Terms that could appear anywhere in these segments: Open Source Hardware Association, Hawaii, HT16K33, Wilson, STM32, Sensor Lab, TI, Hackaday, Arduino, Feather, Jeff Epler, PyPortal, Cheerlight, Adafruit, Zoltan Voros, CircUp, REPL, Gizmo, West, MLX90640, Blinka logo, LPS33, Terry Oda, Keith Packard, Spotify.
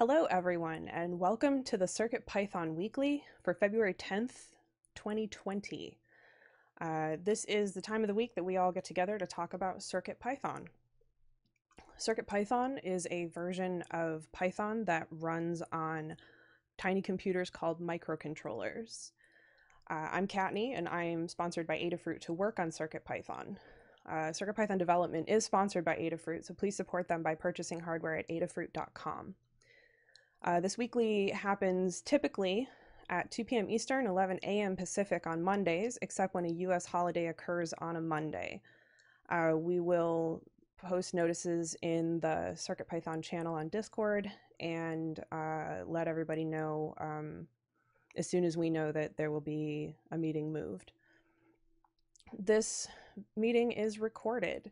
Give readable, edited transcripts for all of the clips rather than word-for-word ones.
Hello everyone, and welcome to the CircuitPython Weekly for February 10th, 2020. This is the time of the week that we all get together to talk about CircuitPython. CircuitPython is a version of Python that runs on tiny computers called microcontrollers. I'm Katney, and I'm sponsored by Adafruit to work on CircuitPython. CircuitPython development is sponsored by Adafruit, so please support them by purchasing hardware at adafruit.com. This weekly happens typically at 2 p.m. Eastern, 11 a.m. Pacific on Mondays, except when a U.S. holiday occurs on a Monday. We will post notices in the CircuitPython channel on Discord and let everybody know as soon as we know that there will be a meeting moved. This meeting is recorded.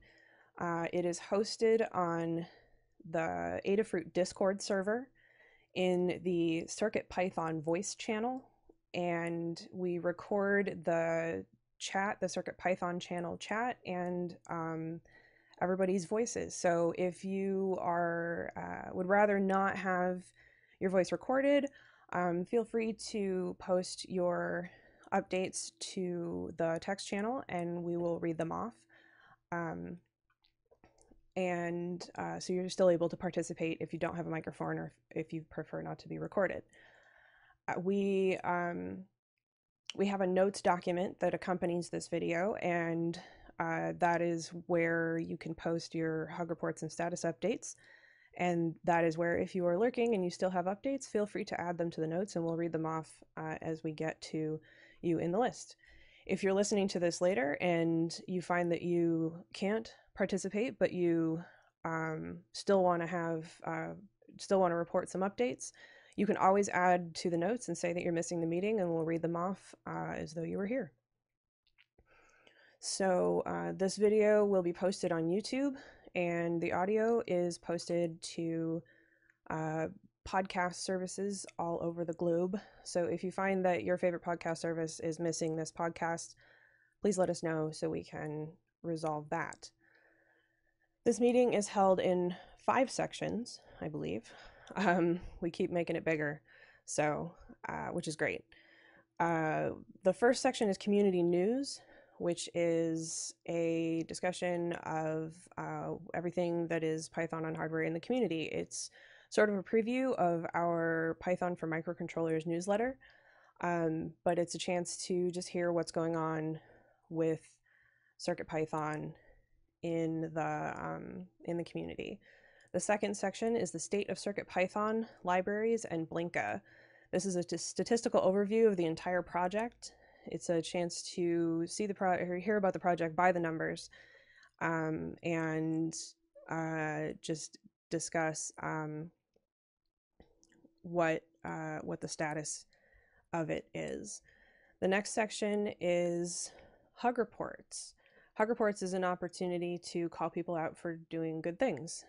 It is hosted on the Adafruit Discord server in the CircuitPython voice channel, and we record the chat, the CircuitPython channel chat, and everybody's voices. So if you are would rather not have your voice recorded, feel free to post your updates to the text channel and we will read them off. So you're still able to participate if you don't have a microphone or if you prefer not to be recorded. We have a notes document that accompanies this video, and that is where you can post your hug reports and status updates. And that is where, if you are lurking and you still have updates, feel free to add them to the notes and we'll read them off as we get to you in the list. If you're listening to this later and you find that you can't participate, but you still want to report some updates, you can always add to the notes and say that you're missing the meeting, and we'll read them off as though you were here. So this video will be posted on YouTube, and the audio is posted to podcast services all over the globe. So if you find that your favorite podcast service is missing this podcast, please let us know so we can resolve that. This meeting is held in 5 sections, I believe. We keep making it bigger, so which is great. The first section is community news, which is a discussion of everything that is Python on hardware in the community. It's sort of a preview of our Python for Microcontrollers newsletter, but it's a chance to just hear what's going on with CircuitPython in the community. The second section is the state of CircuitPython, libraries, and Blinka. This is a statistical overview of the entire project. It's a chance to see the hear about the project by the numbers, and just discuss what the status of it is. The next section is hug reports. Hug Reports is an opportunity to call people out for doing good things.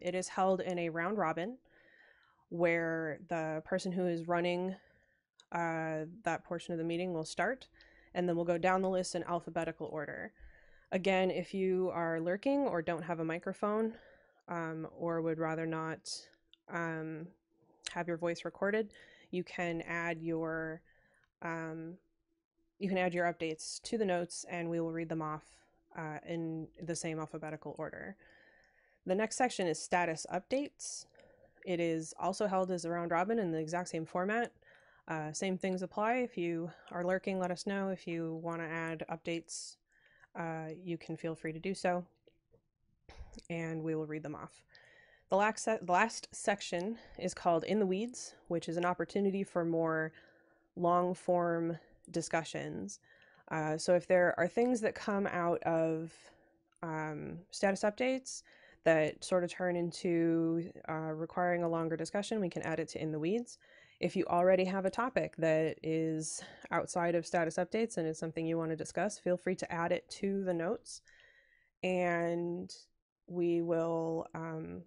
It is held in a round robin where the person who is running that portion of the meeting will start, and then we'll go down the list in alphabetical order. Again, if you are lurking or don't have a microphone or would rather not have your voice recorded, you can add your updates to the notes and we will read them off in the same alphabetical order. The next section is status updates. It is also held as a round robin in the exact same format. Same things apply. If you are lurking, let us know. If you want to add updates, you can feel free to do so, and we will read them off. The last section is called In the Weeds, which is an opportunity for more long-form discussions. So if there are things that come out of status updates that sort of turn into requiring a longer discussion, we can add it to In the Weeds. If you already have a topic that is outside of status updates and is something you want to discuss, feel free to add it to the notes, and we will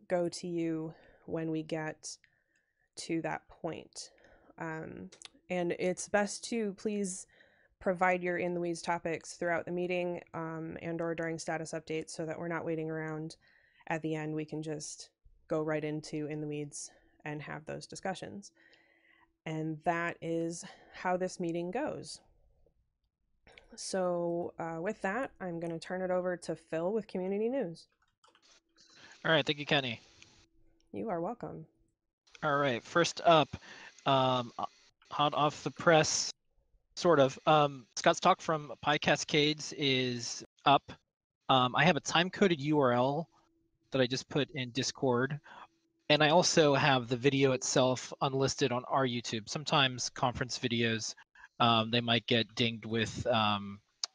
go to you when we get to that point. And it's best to please provide your In the Weeds topics throughout the meeting and or during status updates, so that we're not waiting around. At the end, we can just go right into In the Weeds and have those discussions. And that is how this meeting goes. So with that, I'm going to turn it over to Phil with Community News. All right. Thank you, Kenny. You are welcome. All right. First up, hot off the press, sort of. Scott's talk from PyCascades is up. I have a time-coded URL that I just put in Discord. And I also have the video itself unlisted on our YouTube. Sometimes conference videos, they might get dinged with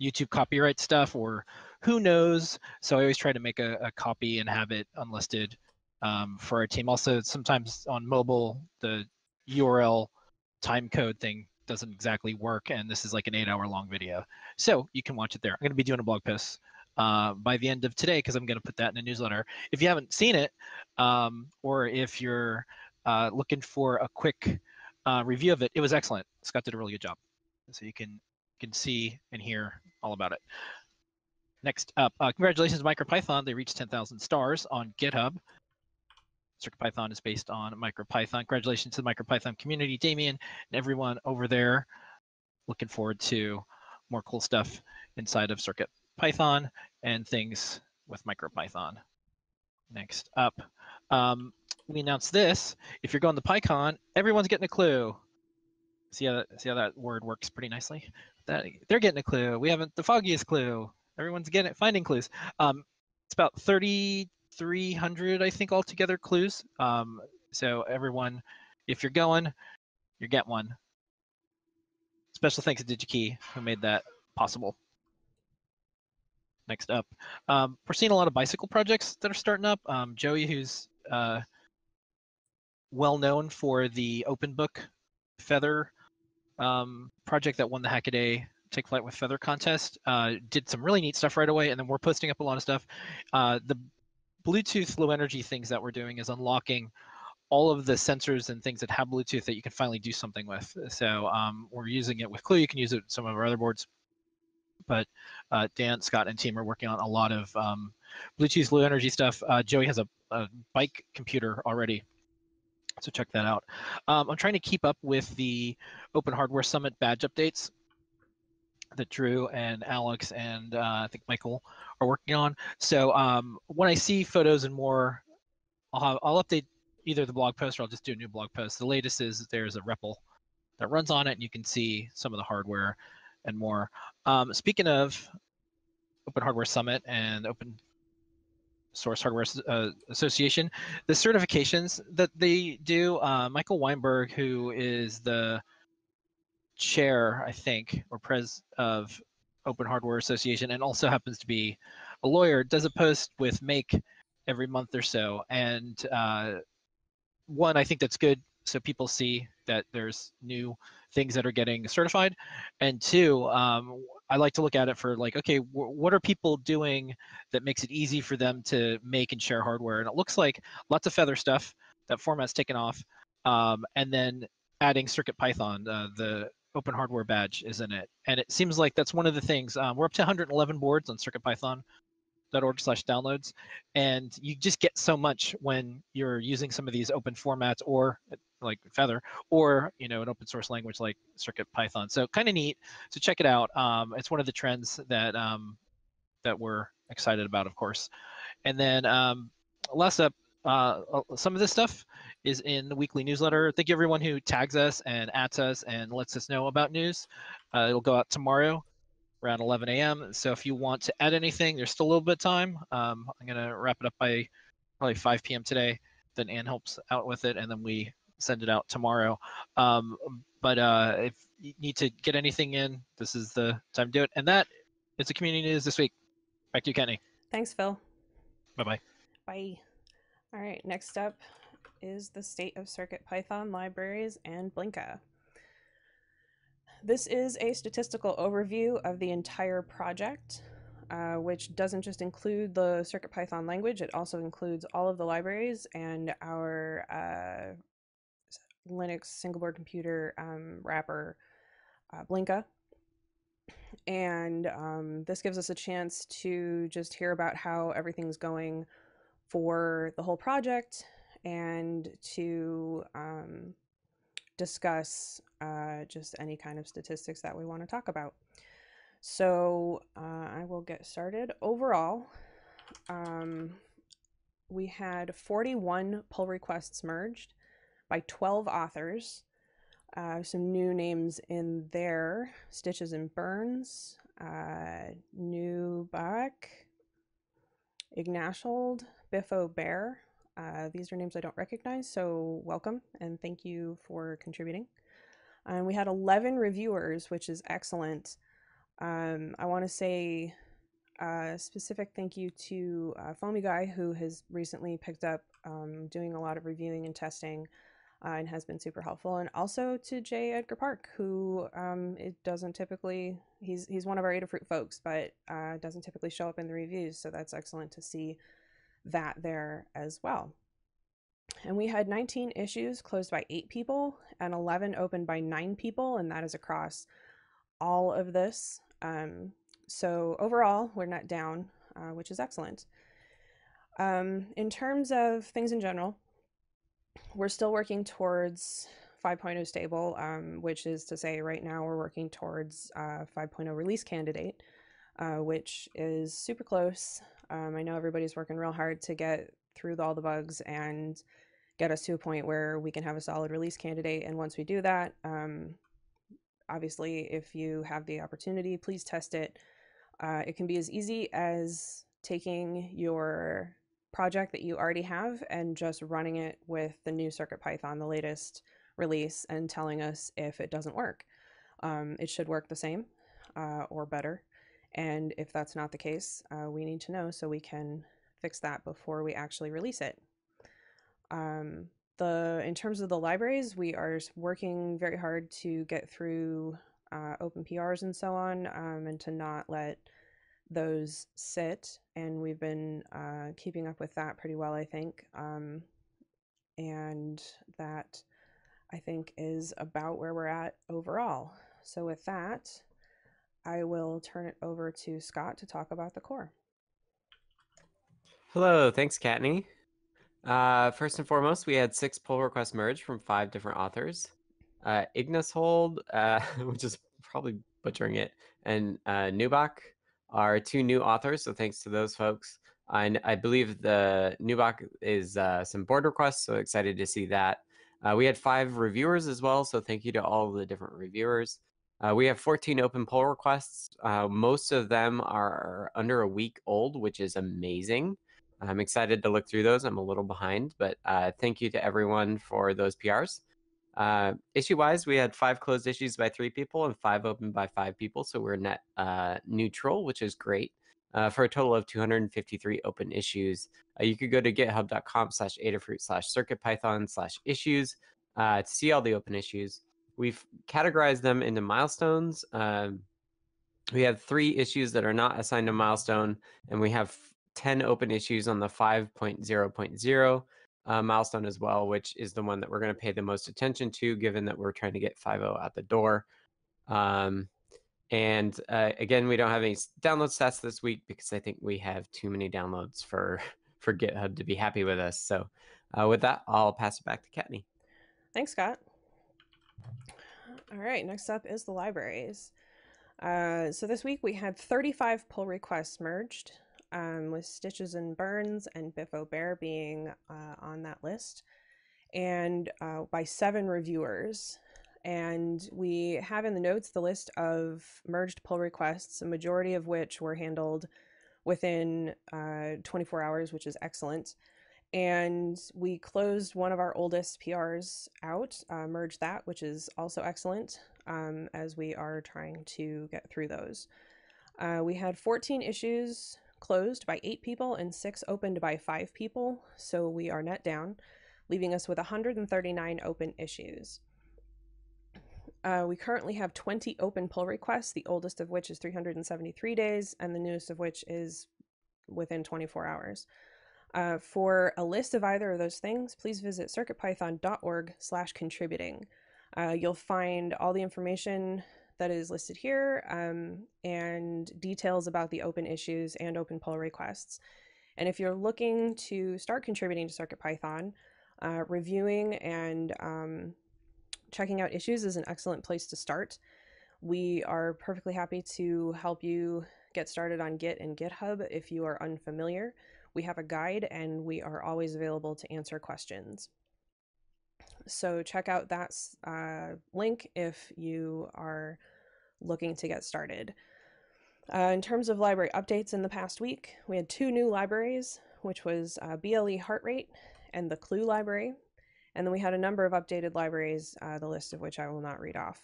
YouTube copyright stuff or who knows. So I always try to make a copy and have it unlisted for our team. Also, sometimes on mobile, the URL time code thing doesn't exactly work. And this is like an 8-hour long video. So you can watch it there. I'm going to be doing a blog post by the end of today because I'm going to put that in a newsletter. If you haven't seen it, or if you're looking for a quick review of it, it was excellent. Scott did a really good job. So you can see and hear all about it. Next up, congratulations to MicroPython. They reached 10,000 stars on GitHub. CircuitPython is based on MicroPython. Congratulations to the MicroPython community, Damien, and everyone over there. Looking forward to more cool stuff inside of CircuitPython and things with MicroPython. Next up, we announced this. If you're going to PyCon, everyone's getting a clue. See how that word works pretty nicely? That, they're getting a clue. We haven't the foggiest clue. Everyone's getting it, finding clues. It's about 3,300, I think, altogether clues. So everyone, if you're going, you get one. Special thanks to DigiKey who made that possible. Next up, we're seeing a lot of bicycle projects that are starting up. Joey, who's well known for the open book Feather project that won the Hackaday Take Flight with Feather contest, did some really neat stuff right away, and then we're posting up a lot of stuff. The Bluetooth Low Energy things that we're doing is unlocking all of the sensors and things that have Bluetooth that you can finally do something with. So we're using it with Clue. You can use it with some of our other boards. But Dan, Scott, and team are working on a lot of Bluetooth Low Energy stuff. Joey has a bike computer already, so check that out. I'm trying to keep up with the Open Hardware Summit badge updates that Drew and Alex and I think Michael are working on. So when I see photos and more, I'll update either the blog post or I'll just do a new blog post. The latest is there's a REPL that runs on it, and you can see some of the hardware and more. Speaking of Open Hardware Summit and Open Source Hardware Association, the certifications that they do, Michael Weinberg, who is the chair, I think, or pres of Open Hardware Association, and also happens to be a lawyer, does a post with Make every month or so. And one, I think that's good, so people see that there's new things that are getting certified. And two, I like to look at it for like, okay, what are people doing that makes it easy for them to make and share hardware? And it looks like lots of Feather stuff, that format's taken off, and then adding CircuitPython, the Open Hardware badge is in it. And it seems like that's one of the things. We're up to 111 boards on circuitpython.org/downloads. And you just get so much when you're using some of these open formats or like Feather or, you know, an open source language like CircuitPython. So kind of neat. So check it out. It's one of the trends that that we're excited about, of course. And then last up, some of this stuff is in the weekly newsletter. Thank you everyone who tags us and ats us and lets us know about news. It'll go out tomorrow around 11 a.m. So if you want to add anything, there's still a little bit of time. I'm going to wrap it up by probably 5 p.m. today. Then Ann helps out with it, and then we send it out tomorrow. But if you need to get anything in, this is the time to do it. And that is the community news this week. Back to you, Kenny. Thanks, Phil. Bye-bye. Bye. All right, next up is the state of CircuitPython libraries and Blinka. This is a statistical overview of the entire project, which doesn't just include the CircuitPython language, it also includes all of the libraries and our Linux single board computer wrapper, Blinka. And this gives us a chance to just hear about how everything's going for the whole project and to discuss just any kind of statistics that we want to talk about. So I will get started. Overall, we had 41 pull requests merged by 12 authors. Some new names in there: Stitches and Burns, Newbuck, Ignashold, Biffo Bear. These are names I don't recognize, so welcome and thank you for contributing. And we had 11 reviewers, which is excellent. I want to say a specific thank you to Foamy Guy, who has recently picked up doing a lot of reviewing and testing and has been super helpful. And also to J. Edgar Park, who it doesn't typically, he's one of our Adafruit folks, but doesn't typically show up in the reviews. So that's excellent to see that there as well. And we had 19 issues closed by 8 people and 11 opened by 9 people, and that is across all of this. So overall, we're not down, which is excellent. In terms of things in general, we're still working towards 5.0 stable, which is to say right now we're working towards 5.0 release candidate, which is super close. I know everybody's working real hard to get through all the bugs and get us to a point where we can have a solid release candidate. And once we do that, obviously, if you have the opportunity, please test it. It can be as easy as taking your project that you already have and just running it with the new CircuitPython, the latest release, and telling us if it doesn't work. It should work the same or better. And if that's not the case, we need to know so we can fix that before we actually release it. In terms of the libraries, we are working very hard to get through open PRs and so on, and to not let those sit. And we've been keeping up with that pretty well, I think. And that, I think, is about where we're at overall. So with that, I will turn it over to Scott to talk about the core. Hello, thanks, Katney. First and foremost, we had 6 pull requests merged from 5 different authors. Ignashold, which is probably butchering it, and Newbuck are 2 new authors, so thanks to those folks. And I believe the Newbuck is some board requests, so excited to see that. We had 5 reviewers as well, so thank you to all the different reviewers. We have 14 open pull requests. Most of them are under a week old, which is amazing. I'm excited to look through those. I'm a little behind, but thank you to everyone for those PRs. Issue-wise, we had 5 closed issues by 3 people and 5 open by 5 people, so we're net neutral, which is great, for a total of 253 open issues. You could go to github.com/adafruit/circuitpython/issues to see all the open issues. We've categorized them into milestones. We have 3 issues that are not assigned a milestone, and we have 10 open issues on the 5.0.0 milestone as well, which is the one that we're going to pay the most attention to, given that we're trying to get 5.0 out the door. Again, we don't have any download stats this week because I think we have too many downloads for GitHub to be happy with us. So with that, I'll pass it back to Katney. Thanks, Scott. All right, next up is the libraries. So this week we had 35 pull requests merged, with Stitches and Burns and Biffo Bear being on that list, and by 7 reviewers. And we have in the notes the list of merged pull requests, a majority of which were handled within 24 hours, which is excellent. And we closed one of our oldest PRs out, merged that, which is also excellent, as we are trying to get through those. We had 14 issues closed by 8 people and 6 opened by 5 people, so we are net down, leaving us with 139 open issues. We currently have 20 open pull requests, the oldest of which is 373 days, and the newest of which is within 24 hours. For a list of either of those things, please visit circuitpython.org/contributing. You'll find all the information that is listed here, and details about the open issues and open pull requests. And if you're looking to start contributing to CircuitPython, reviewing and checking out issues is an excellent place to start. We are perfectly happy to help you get started on Git and GitHub if you are unfamiliar. We have a guide and we are always available to answer questions. So check out that link if you are looking to get started. In terms of library updates in the past week, we had 2 new libraries, which was BLE Heart Rate and the Clue library. And then we had a number of updated libraries, the list of which I will not read off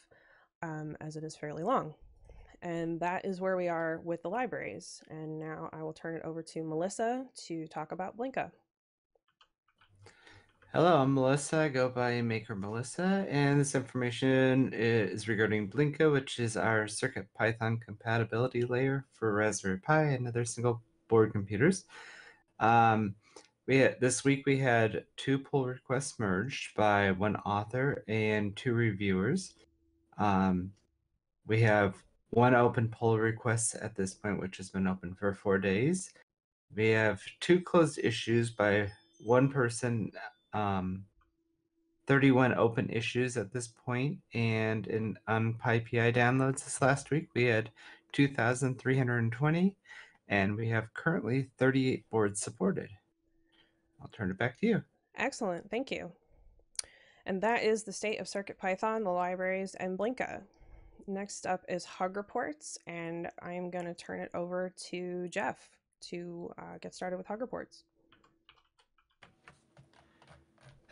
as it is fairly long. And that is where we are with the libraries. And now I will turn it over to Melissa to talk about Blinka. Hello, I'm Melissa. I go by Maker Melissa, and this information is regarding Blinka, which is our CircuitPython compatibility layer for Raspberry Pi and other single board computers. This week we had 2 pull requests merged by 1 author and 2 reviewers. We have 1 open pull request at this point, which has been open for 4 days. We have 2 closed issues by 1 person. 31 open issues at this point, and on PyPI downloads this last week we had 2,320, and we have currently 38 boards supported. I'll turn it back to you. Excellent, thank you. And that is the state of CircuitPython, the libraries, and Blinka. Next up is Hug Reports, and I'm going to turn it over to Jeff to get started with Hug Reports.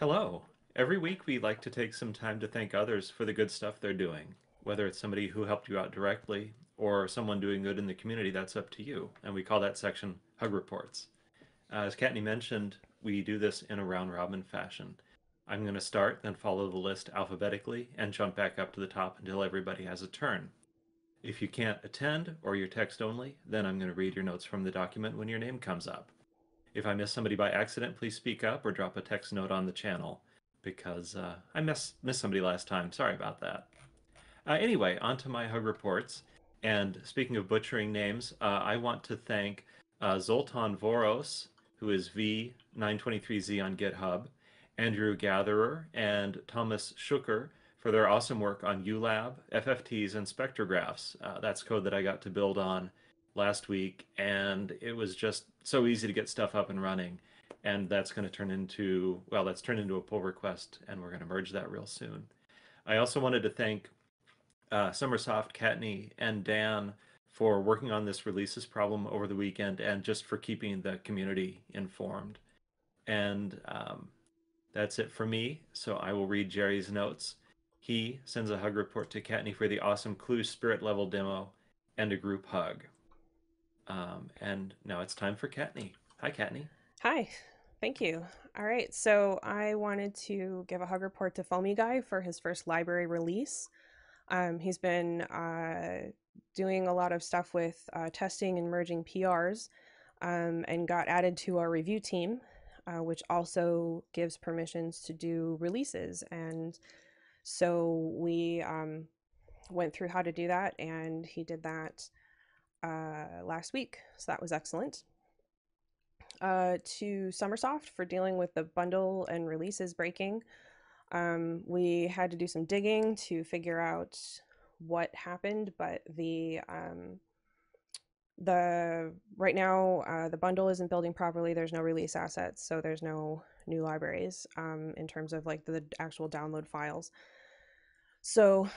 Hello. Every week we like to take some time to thank others for the good stuff they're doing. Whether it's somebody who helped you out directly or someone doing good in the community, that's up to you. And we call that section Hug Reports. As Katni mentioned, we do this in a round-robin fashion. I'm going to start, then follow the list alphabetically, and jump back up to the top until everybody has a turn. If you can't attend or you're text only, then I'm going to read your notes from the document when your name comes up. If I miss somebody by accident, please speak up or drop a text note on the channel, because I missed somebody last time. Sorry about that. Anyway, on to my Hug Reports. And speaking of butchering names, I want to thank Zoltan Voros, who is V923Z on GitHub, Andrew Gatherer, and Thomas Schucker for their awesome work on ULab, FFTs, and spectrographs. That's code that I got to build on last week, and it was just so easy to get stuff up and running, and that's going to turn into, well, that's turned into a pull request, and we're going to merge that real soon. I also wanted to thank Summersoft, Katni, and Dan for working on this releases problem over the weekend and just for keeping the community informed. And that's it for me, so I will read Jerry's notes. He sends a hug report to Katni for the awesome Clue spirit level demo and a group hug. And now it's time for Katni. Hi, Katni. Hi. Thank you. All right. So I wanted to give a hug report to Foamy Guy for his first library release. He's been doing a lot of stuff with testing and merging PRs and got added to our review team, which also gives permissions to do releases. And so we went through how to do that, and he did that last week, so that was excellent. To Summersoft for dealing with the bundle and releases breaking. We had to do some digging to figure out what happened, but right now the bundle isn't building properly. There's no release assets, so there's no new libraries in terms of like the actual download files. So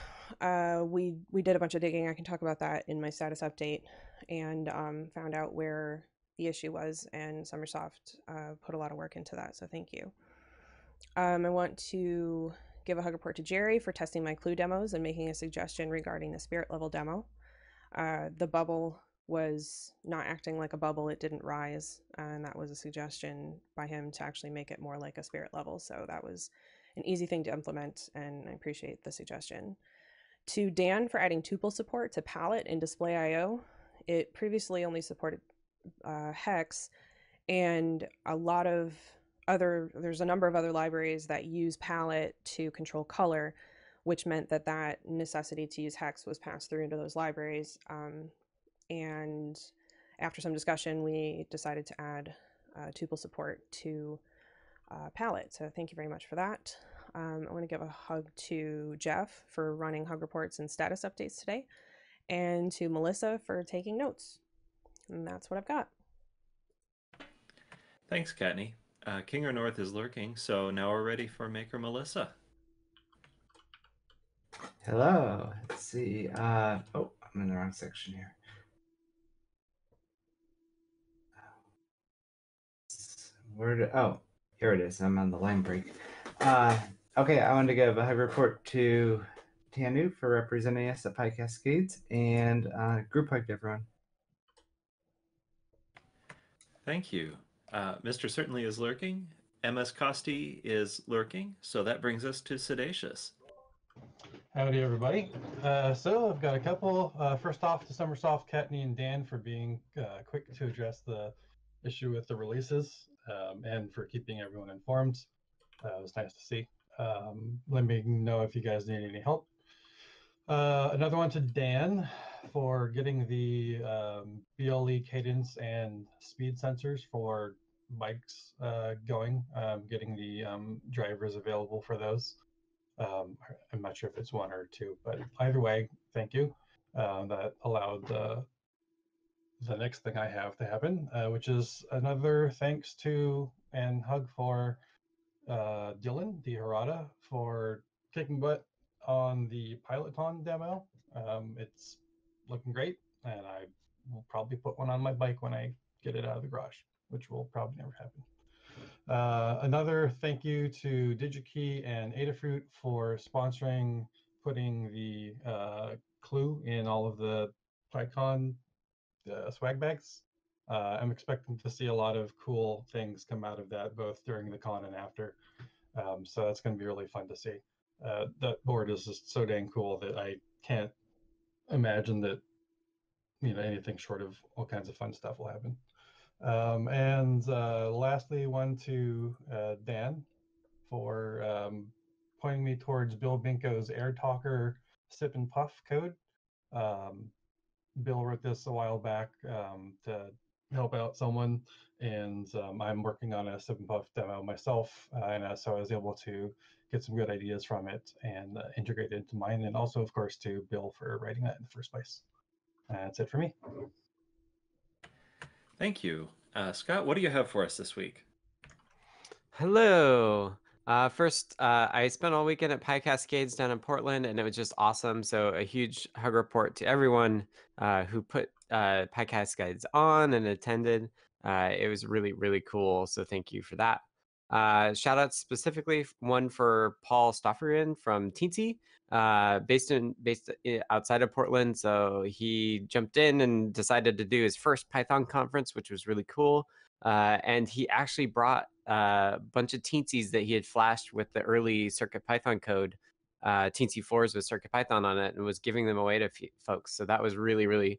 we did a bunch of digging. I can talk about that in my status update, and found out where the issue was, and Summersoft put a lot of work into that, so thank you. I want to give a hug report to Jerry for testing my Clue demos and making a suggestion regarding the spirit level demo. The bubble was not acting like a bubble, it didn't rise, and that was a suggestion by him to actually make it more like a spirit level, so that was an easy thing to implement, and I appreciate the suggestion. To Dan for adding tuple support to Palette and Display IO. It previously only supported hex, and there's a number of other libraries that use Palette to control color, which meant that that necessity to use hex was passed through into those libraries. And after some discussion, we decided to add tuple support to Palette. So thank you very much for that. I want to give a hug to Jeff for running hug reports and status updates today, and to Melissa for taking notes. And that's what I've got. Thanks, Katni. King or North is lurking, so now we're ready for Maker Melissa. Hello. Let's see. Oh, I'm in the wrong section here. Where did, oh, here it is. I'm on the line break. Okay, I wanted to give a hug report to Tanu for representing us at PyCascades, and group hug to everyone. Thank you. Mr. Certainly is lurking. MS Costi is lurking. So that brings us to Sedacious. Howdy, everybody. So I've got a couple. First off, to Summersoft, Katni, and Dan for being quick to address the issue with the releases and for keeping everyone informed. It was nice to see. Let me know if you guys need any help. Another one to Dan for getting the BLE cadence and speed sensors for bikes going, getting the drivers available for those. I'm not sure if it's one or two, but either way, thank you. That allowed the next thing I have to happen, which is another thanks to and hug for Dylan DiHerrata for kicking butt on the Piloton demo. It's looking great, and I will probably put one on my bike when I get it out of the garage, which will probably never happen. Another thank you to DigiKey and Adafruit for sponsoring putting the clue in all of the PyCon swag bags. I'm expecting to see a lot of cool things come out of that, both during the con and after. So that's going to be really fun to see. That board is just so dang cool that I can't imagine that, you know, anything short of all kinds of fun stuff will happen. And lastly, one to Dan for pointing me towards Bill Binko's AirTalker Sip and Puff code. Bill wrote this a while back to help out someone, and I'm working on a Sip and Puff demo myself, and so I was able to get some good ideas from it and integrate it into mine, and also, of course, to Bill for writing that in the first place. That's it for me. Thank you. Scott, what do you have for us this week? Hello. First, I spent all weekend at PyCascades down in Portland, and it was just awesome. So a huge hug report to everyone who put PyCascades on and attended. It was really, really cool. So thank you for that. Shout out specifically one for Paul Stofferin from Teensy, based outside of Portland. So he jumped in and decided to do his first Python conference, which was really cool. And he actually brought a bunch of Teensies that he had flashed with the early CircuitPython code, Teensy 4s with CircuitPython on it, and was giving them away to folks. So that was really, really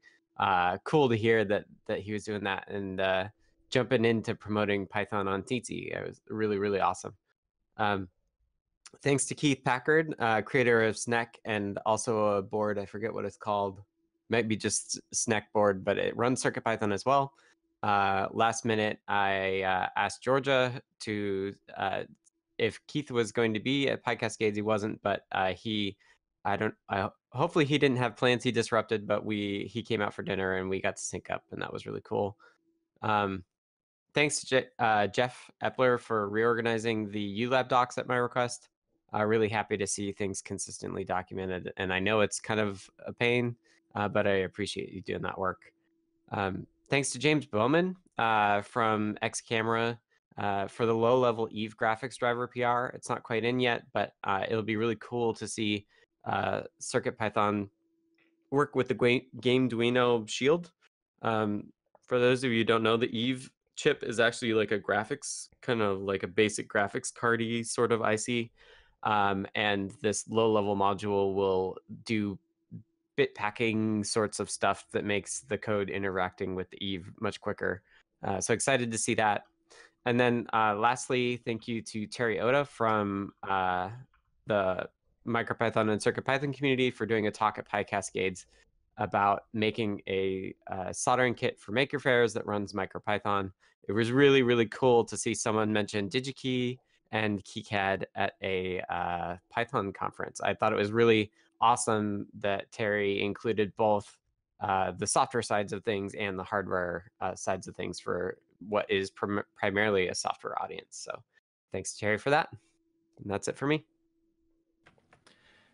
cool to hear that he was doing that and jumping into promoting Python on Teensy. It was really, really awesome. Thanks to Keith Packard, creator of Snek, and also a board, I forget what it's called. Might be just Snek board, but it runs CircuitPython as well. Last minute, I asked Georgia to if Keith was going to be at PyCascades. He wasn't, but hopefully he didn't have plans he disrupted, but he came out for dinner and we got to sync up, and that was really cool. Thanks to Jeff Epler for reorganizing the ULab docs at my request. Really happy to see things consistently documented, and I know it's kind of a pain, but I appreciate you doing that work. Thanks to James Bowman from Xcamera for the low-level EVE graphics driver PR. It's not quite in yet, but it'll be really cool to see CircuitPython work with the Gameduino shield. For those of you who don't know, the EVE chip is actually like a graphics, kind of like a basic graphics cardy sort of IC, and this low-level module will do bit packing sorts of stuff that makes the code interacting with the EVE much quicker. So excited to see that. And then lastly, thank you to Terry Oda from the MicroPython and CircuitPython community for doing a talk at PyCascades. about making a soldering kit for Maker Fairs that runs MicroPython. It was really, really cool to see someone mention DigiKey and KeyCAD at a Python conference. I thought it was really awesome that Terry included both the software sides of things and the hardware sides of things for what is primarily a software audience. So thanks to Terry for that. And that's it for me.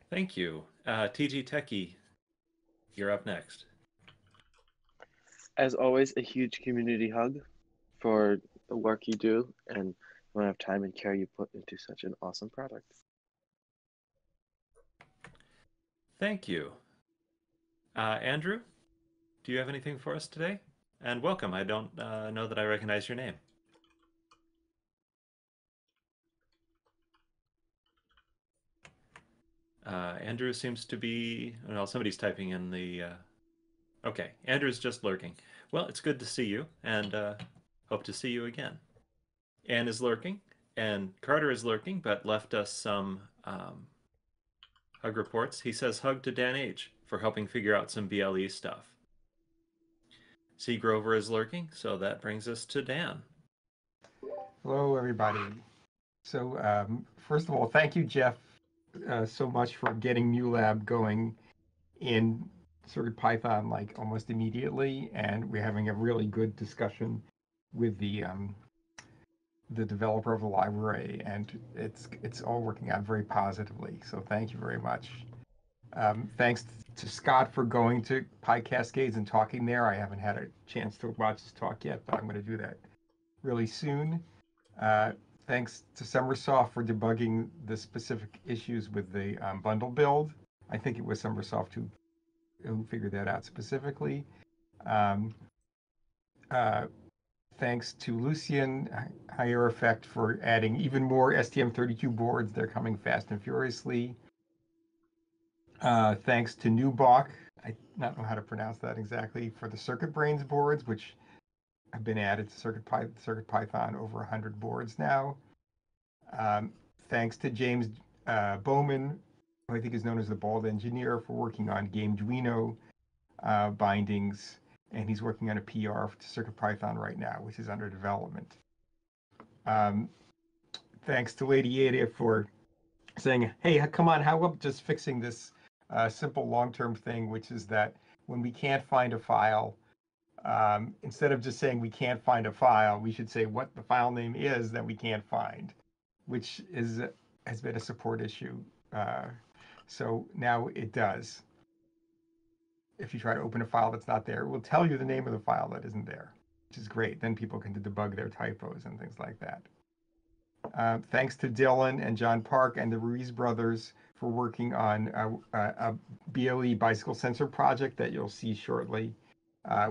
Thank you. TG Techie, you're up next. As always, a huge community hug for the work you do and the amount of time and care you put into such an awesome product. Thank you. Andrew, do you have anything for us today? And welcome. I don't know that I recognize your name. Andrew seems to be, well, somebody's typing in the, okay, Andrew's just lurking. Well, it's good to see you, and hope to see you again. Anne is lurking, and Carter is lurking, but left us some hug reports. He says, hug to Dan H. for helping figure out some BLE stuff. C. Grover is lurking, so that brings us to Dan. Hello, everybody. So, first of all, thank you, Jeff, so much for getting ULab going in CircuitPython like almost immediately, and we're having a really good discussion with the developer of the library, and it's all working out very positively. So thank you very much. Thanks to Scott for going to PyCascades and talking there. I haven't had a chance to watch his talk yet, but I'm going to do that really soon. Thanks to Summersoft for debugging the specific issues with the bundle build. I think it was Summersoft who figured that out specifically. Thanks to Lucien Higher Effect for adding even more STM32 boards. They're coming fast and furiously. Thanks to Nubach, I don't know how to pronounce that exactly, for the CircuitBrains boards, which have been added to CircuitPython, over 100 boards now. Thanks to James Bowman, who I think is known as the Bald Engineer, for working on Gameduino bindings, and he's working on a PR to CircuitPython right now, which is under development. Thanks to Lady Ada for saying, hey, come on, how about just fixing this simple long-term thing, which is that when we can't find a file, instead of just saying we can't find a file, we should say what the file name is that we can't find, which has been a support issue. So now it does. If you try to open a file that's not there, it will tell you the name of the file that isn't there, which is great. Then people can debug their typos and things like that. Thanks to Dylan and John Park and the Ruiz brothers for working on a BLE bicycle sensor project that you'll see shortly.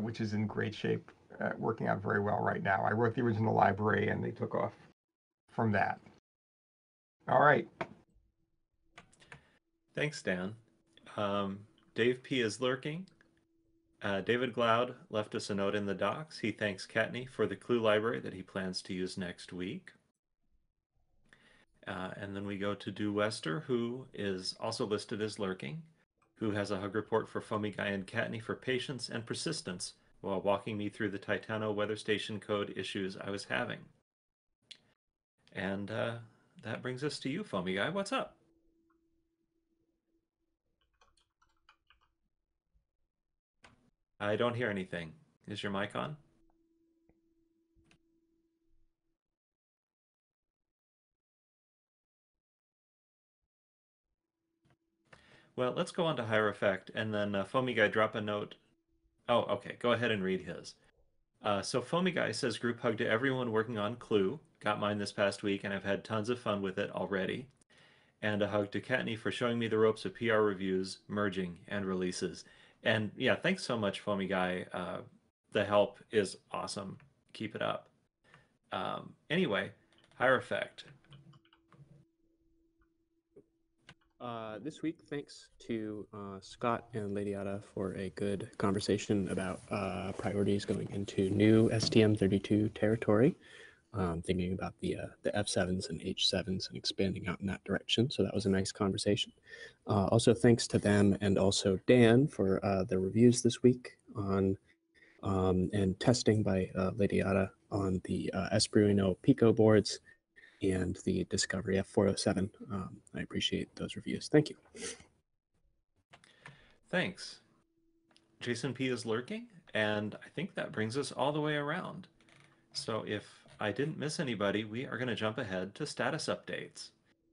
Which is in great shape, working out very well right now. I wrote the original library and they took off from that. All right. Thanks, Dan. Dave P is lurking. David Gloud left us a note in the docs. He thanks Katney for the clue library that he plans to use next week. And then we go to Dew Wester, who is also listed as lurking, who has a hug report for Fomigai and Katney for patience and persistence while walking me through the Titano weather station code issues I was having. And that brings us to you, Fomigai. What's up? I don't hear anything. Is your mic on? Well, let's go on to Higher Effect, and then Fomigai drop a note. Oh, okay. Go ahead and read his. So Fomigai says, group hug to everyone working on Clue. Got mine this past week, and I've had tons of fun with it already. And a hug to Katney for showing me the ropes of PR reviews, merging, and releases. And yeah, thanks so much, Fomigai. The help is awesome. Keep it up. Anyway, Higher Effect. This week, thanks to Scott and Lady Ada for a good conversation about priorities going into new STM32 territory. thinking about the F7s and H7s and expanding out in that direction. So that was a nice conversation. Also, thanks to them and also Dan for the reviews this week on and testing by Lady Ada on the Espruino Pico boards and the Discovery F407. I appreciate those reviews. Thank you. Thanks. Jason P is lurking, and I think that brings us all the way around. So if I didn't miss anybody, we are going to jump ahead to status updates.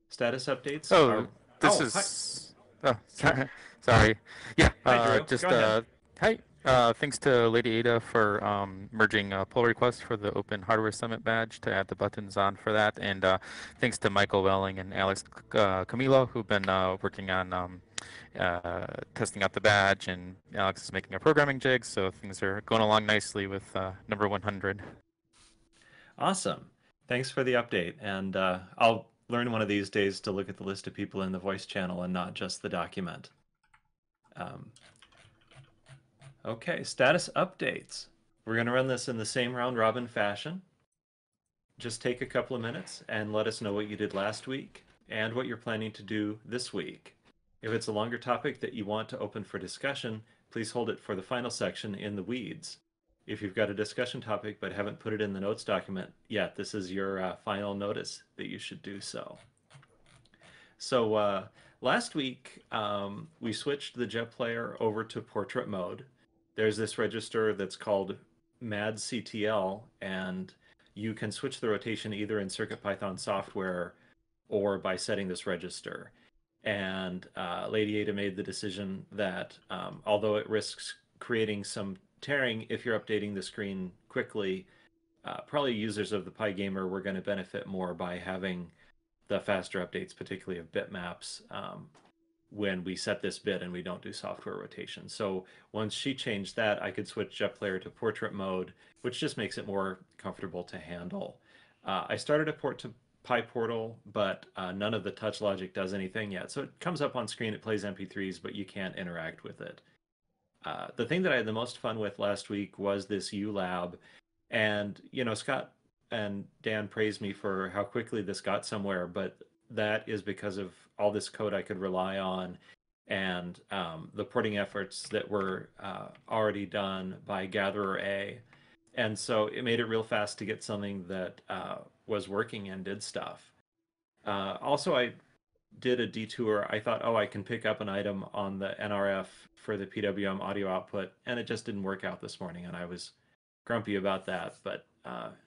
Status updates. Oh, are... this is. Hi. Oh, sorry. Yeah. Hi, Drew. Just hi. Thanks to Lady Ada for merging pull requests for the Open Hardware Summit badge to add the buttons on for that, and thanks to Michael Welling and Alex Camilo, who've been working on testing out the badge, and Alex is making a programming jig, so things are going along nicely with number 100. Awesome. Thanks for the update, and I'll learn one of these days to look at the list of people in the voice channel and not just the document. Okay, status updates. We're going to run this in the same round robin fashion. Just take a couple of minutes and let us know what you did last week and what you're planning to do this week. If it's a longer topic that you want to open for discussion, please hold it for the final section in the weeds. If you've got a discussion topic but haven't put it in the notes document yet, this is your final notice that you should do so. So last week, we switched the Jet Player over to portrait mode. There's this register that's called MADCTL, and you can switch the rotation either in CircuitPython software or by setting this register. And Lady Ada made the decision that although it risks creating some tearing if you're updating the screen quickly, probably users of the PyGamer were going to benefit more by having the faster updates, particularly of bitmaps, when we set this bit and we don't do software rotation. So once she changed that, I could switch Jet Player to portrait mode, which just makes it more comfortable to handle. I started a port to PyPortal, but none of the touch logic does anything yet. So it comes up on screen, it plays MP3s, but you can't interact with it. The thing that I had the most fun with last week was this ULab. And, you know, Scott and Dan praised me for how quickly this got somewhere, but that is because of all this code I could rely on and the porting efforts that were already done by Gatherer A. And so it made it real fast to get something that was working and did stuff. Also, I did a detour. I thought, oh, I can pick up an item on the NRF for the PWM audio output, and it just didn't work out this morning, and I was grumpy about that, but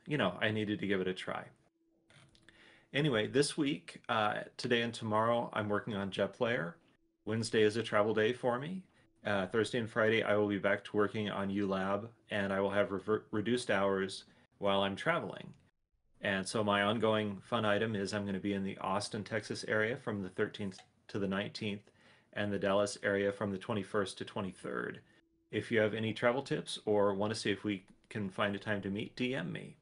you know, I needed to give it a try. Anyway, this week, today and tomorrow, I'm working on Jet Player. Wednesday is a travel day for me. Thursday and Friday, I will be back to working on ULab, and I will have reduced hours while I'm traveling. And so my ongoing fun item is I'm going to be in the Austin, Texas area from the 13th to the 19th, and the Dallas area from the 21st to 23rd. If you have any travel tips or want to see if we can find a time to meet, DM me.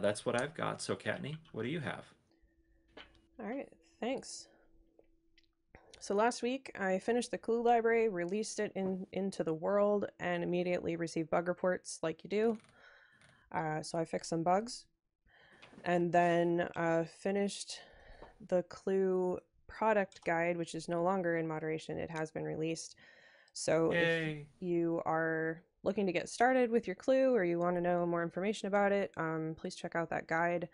That's what I've got. So, Katni, what do you have? All right, thanks. So last week, I finished the Clue library, released it into the world, and immediately received bug reports like you do. So I fixed some bugs. And then finished the Clue product guide, which is no longer in moderation. It has been released. So yay. If you are looking to get started with your Clue or you want to know more information about it, please check out that guide.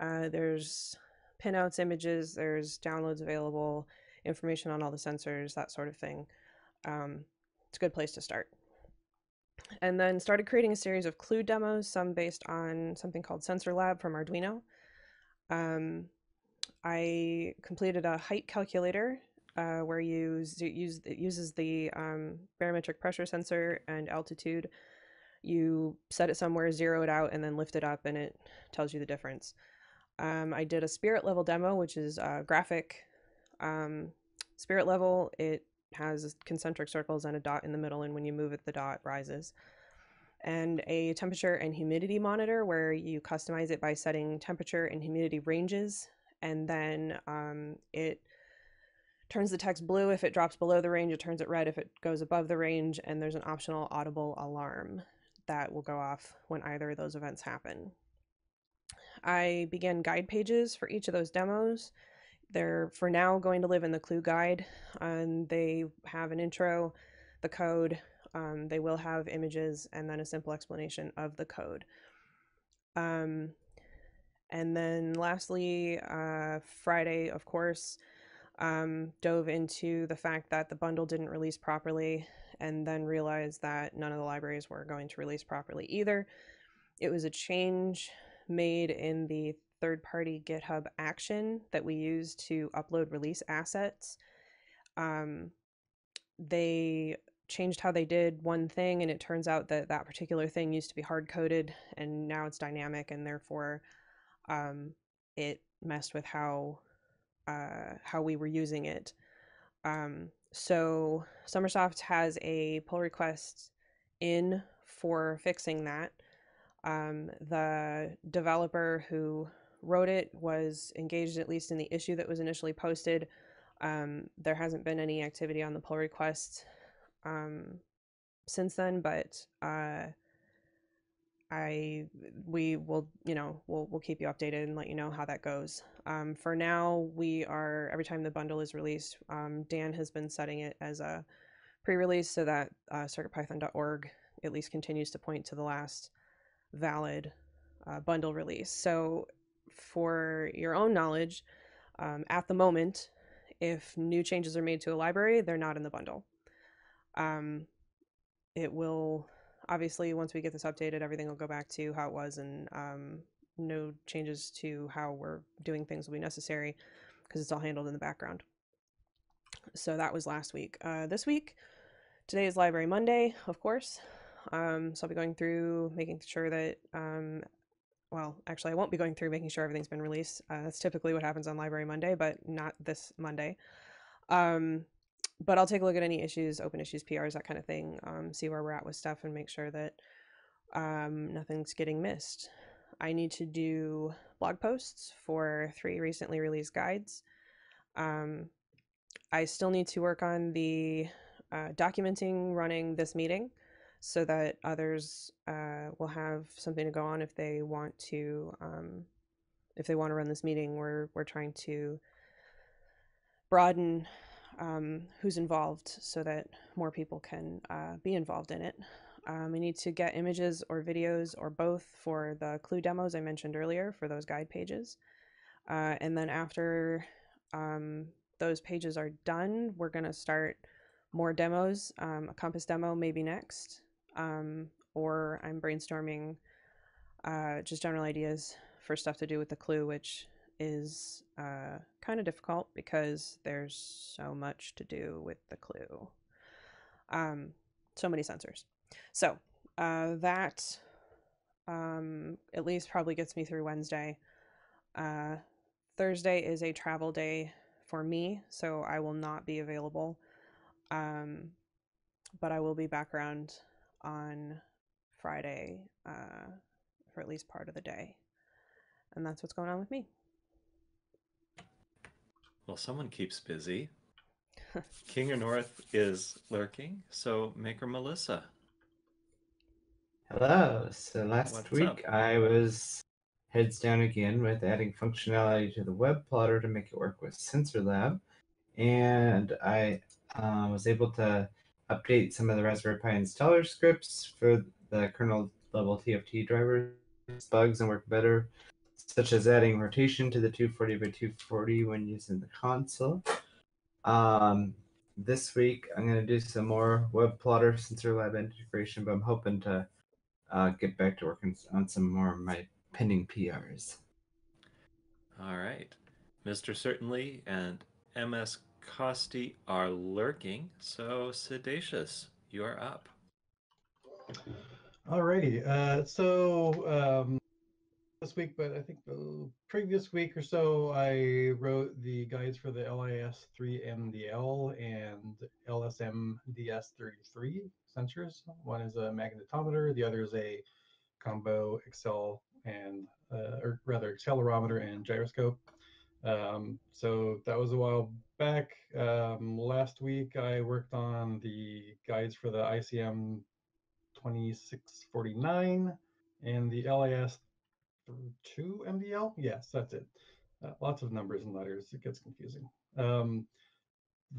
There's pinouts, images, there's downloads available, information on all the sensors, that sort of thing. It's a good place to start. And then started creating a series of Clue demos, some based on something called Sensor Lab from Arduino. I completed a height calculator where you it uses the barometric pressure sensor and altitude. You set it somewhere, zero it out, and then lift it up, and it tells you the difference. I did a spirit level demo, which is graphic. Spirit level, it has concentric circles and a dot in the middle, and when you move it, the dot rises. And a temperature and humidity monitor where you customize it by setting temperature and humidity ranges, and then it turns the text blue if it drops below the range, it turns it red if it goes above the range, and there's an optional audible alarm that will go off when either of those events happen. I began guide pages for each of those demos. They're for now going to live in the clue guide, and they have an intro, the code, they will have images, and then a simple explanation of the code. And then lastly, Friday, of course, dove into the fact that the bundle didn't release properly, and then realized that none of the libraries were going to release properly either. It was a change made in the third-party GitHub action that we use to upload release assets. They changed how they did one thing, and it turns out that that particular thing used to be hard-coded, and now it's dynamic, and therefore it messed with how we were using it. So Summersoft has a pull request in for fixing that. The developer who wrote it was engaged, at least in the issue that was initially posted. There hasn't been any activity on the pull request since then, but we will, you know, we'll keep you updated and let you know how that goes. For now, we are, every time the bundle is released, Dan has been setting it as a pre-release so that circuitpython.org at least continues to point to the last valid bundle release. So for your own knowledge, at the moment, if new changes are made to a library, they're not in the bundle. It will, obviously, once we get this updated, everything will go back to how it was, and no changes to how we're doing things will be necessary because it's all handled in the background. So that was last week. This week, today is Library Monday, of course. So I'll be going through making sure that, well, actually I won't be going through making sure everything's been released. That's typically what happens on Library Monday, but not this Monday. But I'll take a look at any issues, open issues, PRs, that kind of thing, see where we're at with stuff and make sure that nothing's getting missed. I need to do blog posts for 3 recently released guides. I still need to work on the documenting running this meeting, so that others will have something to go on if they want to run this meeting. We're trying to broaden who's involved so that more people can be involved in it. We need to get images or videos or both for the clue demos I mentioned earlier for those guide pages, and then after those pages are done, we're gonna start more demos. A compass demo maybe next. Or I'm brainstorming just general ideas for stuff to do with the clue, which is kind of difficult because there's so much to do with the clue. So many sensors. So that at least probably gets me through Wednesday. Thursday is a travel day for me, so I will not be available. But I will be back around on Friday for at least part of the day, and that's what's going on with me. Well, someone keeps busy. King or North is lurking, so Maker Melissa. Hello. So last week I was heads down again with adding functionality to the web plotter to make it work with Sensor Lab, and I was able to update some of the Raspberry Pi installer scripts for the kernel level TFT drivers, bugs, and work better, such as adding rotation to the 240 by 240 when using the console. This week, I'm going to do some more web plotter Sensor Lab integration, but I'm hoping to get back to working on some more of my pending PRs. All right. Mr. Certainly and MS Costi are lurking, so Sedacious, you are up. Alrighty, this week, but I think the previous week or so, I wrote the guides for the LIS3MDL and LSMDS33 sensors. One is a magnetometer, the other is a combo Excel and, or rather, accelerometer and gyroscope. So that was a while back. Last week I worked on the guides for the ICM 2649 and the LAS 2 MDL? Yes, that's it. Lots of numbers and letters. It gets confusing.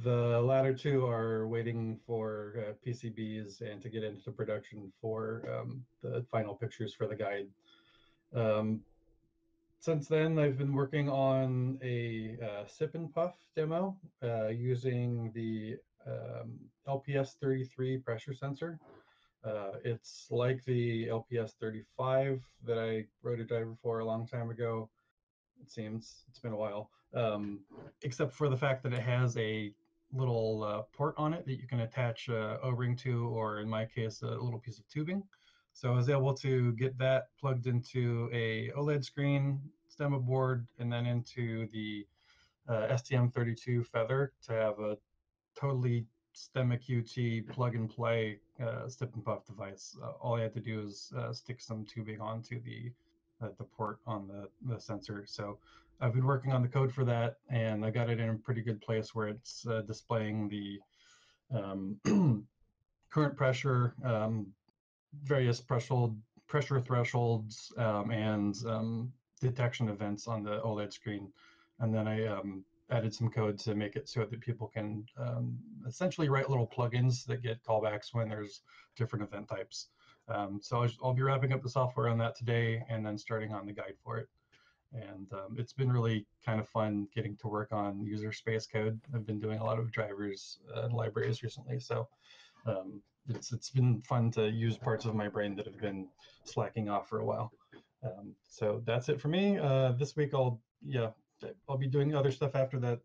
The latter two are waiting for PCBs and to get into production for the final pictures for the guide. Since then, I've been working on a sip and puff demo using the LPS33 pressure sensor. It's like the LPS35 that I wrote a driver for a long time ago. It seems it's been a while, except for the fact that it has a little port on it that you can attach a O-ring to, or in my case, a little piece of tubing. So I was able to get that plugged into a OLED screen, STEMMA board, and then into the STM32 Feather to have a totally STEMMA QT plug-and-play sip and puff device. All I had to do is stick some tubing onto the port on the sensor. So I've been working on the code for that, and I got it in a pretty good place where it's displaying the current pressure, various pressure thresholds, and detection events on the OLED screen. And then I added some code to make it so that people can essentially write little plugins that get callbacks when there's different event types. So I'll be wrapping up the software on that today and then starting on the guide for it. And it's been really kind of fun getting to work on user space code. I've been doing a lot of drivers and libraries recently, so it's been fun to use parts of my brain that have been slacking off for a while. So that's it for me. This week I'll be doing other stuff after that,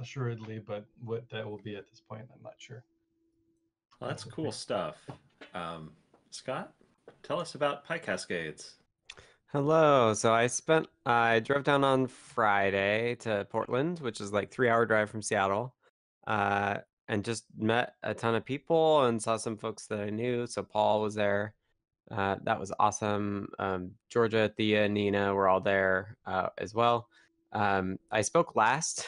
assuredly, but what that will be at this point, I'm not sure. Well, that's cool stuff. Scott, tell us about PyCascades. Hello. So I drove down on Friday to Portland, which is like 3-hour drive from Seattle, and just met a ton of people and saw some folks that I knew. So Paul was there. That was awesome. Georgia, Thea, Nina were all there as well. I spoke last,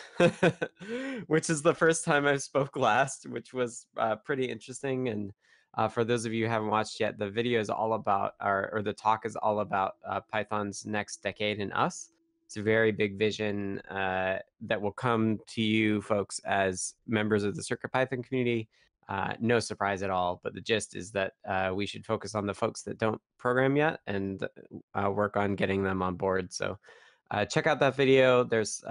which is the first time I've spoke last, which was pretty interesting. And for those of you who haven't watched yet, the video is all about, or the talk is all about Python's next decade and us. It's a very big vision that will come to you folks as members of the CircuitPython community. No surprise at all, but the gist is that we should focus on the folks that don't program yet and work on getting them on board. So check out that video. There's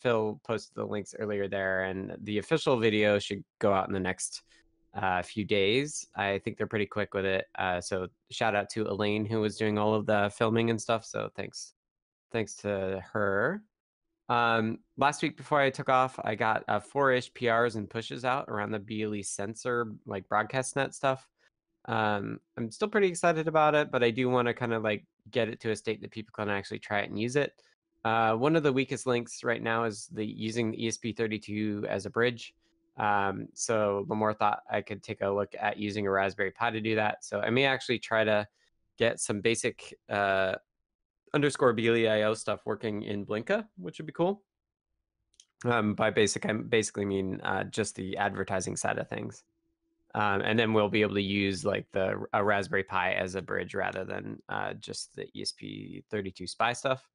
Phil posted the links earlier there, and the official video should go out in the next few days. I think they're pretty quick with it. So shout out to Elaine, who was doing all of the filming and stuff. So thanks to her. Last week before I took off, I got 4-ish PRs and pushes out around the BLE sensor, like broadcast net stuff. I'm still pretty excited about it, but I do want to kind of like get it to a state that people can actually try it and use it. One of the weakest links right now is using the ESP32 as a bridge. So Lamore thought I could take a look at using a Raspberry Pi to do that. So I may actually try to get some basic _BLE.io stuff working in Blinka, which would be cool. By basic, I basically mean just the advertising side of things. And then we'll be able to use like a Raspberry Pi as a bridge rather than just the ESP32 SPI stuff.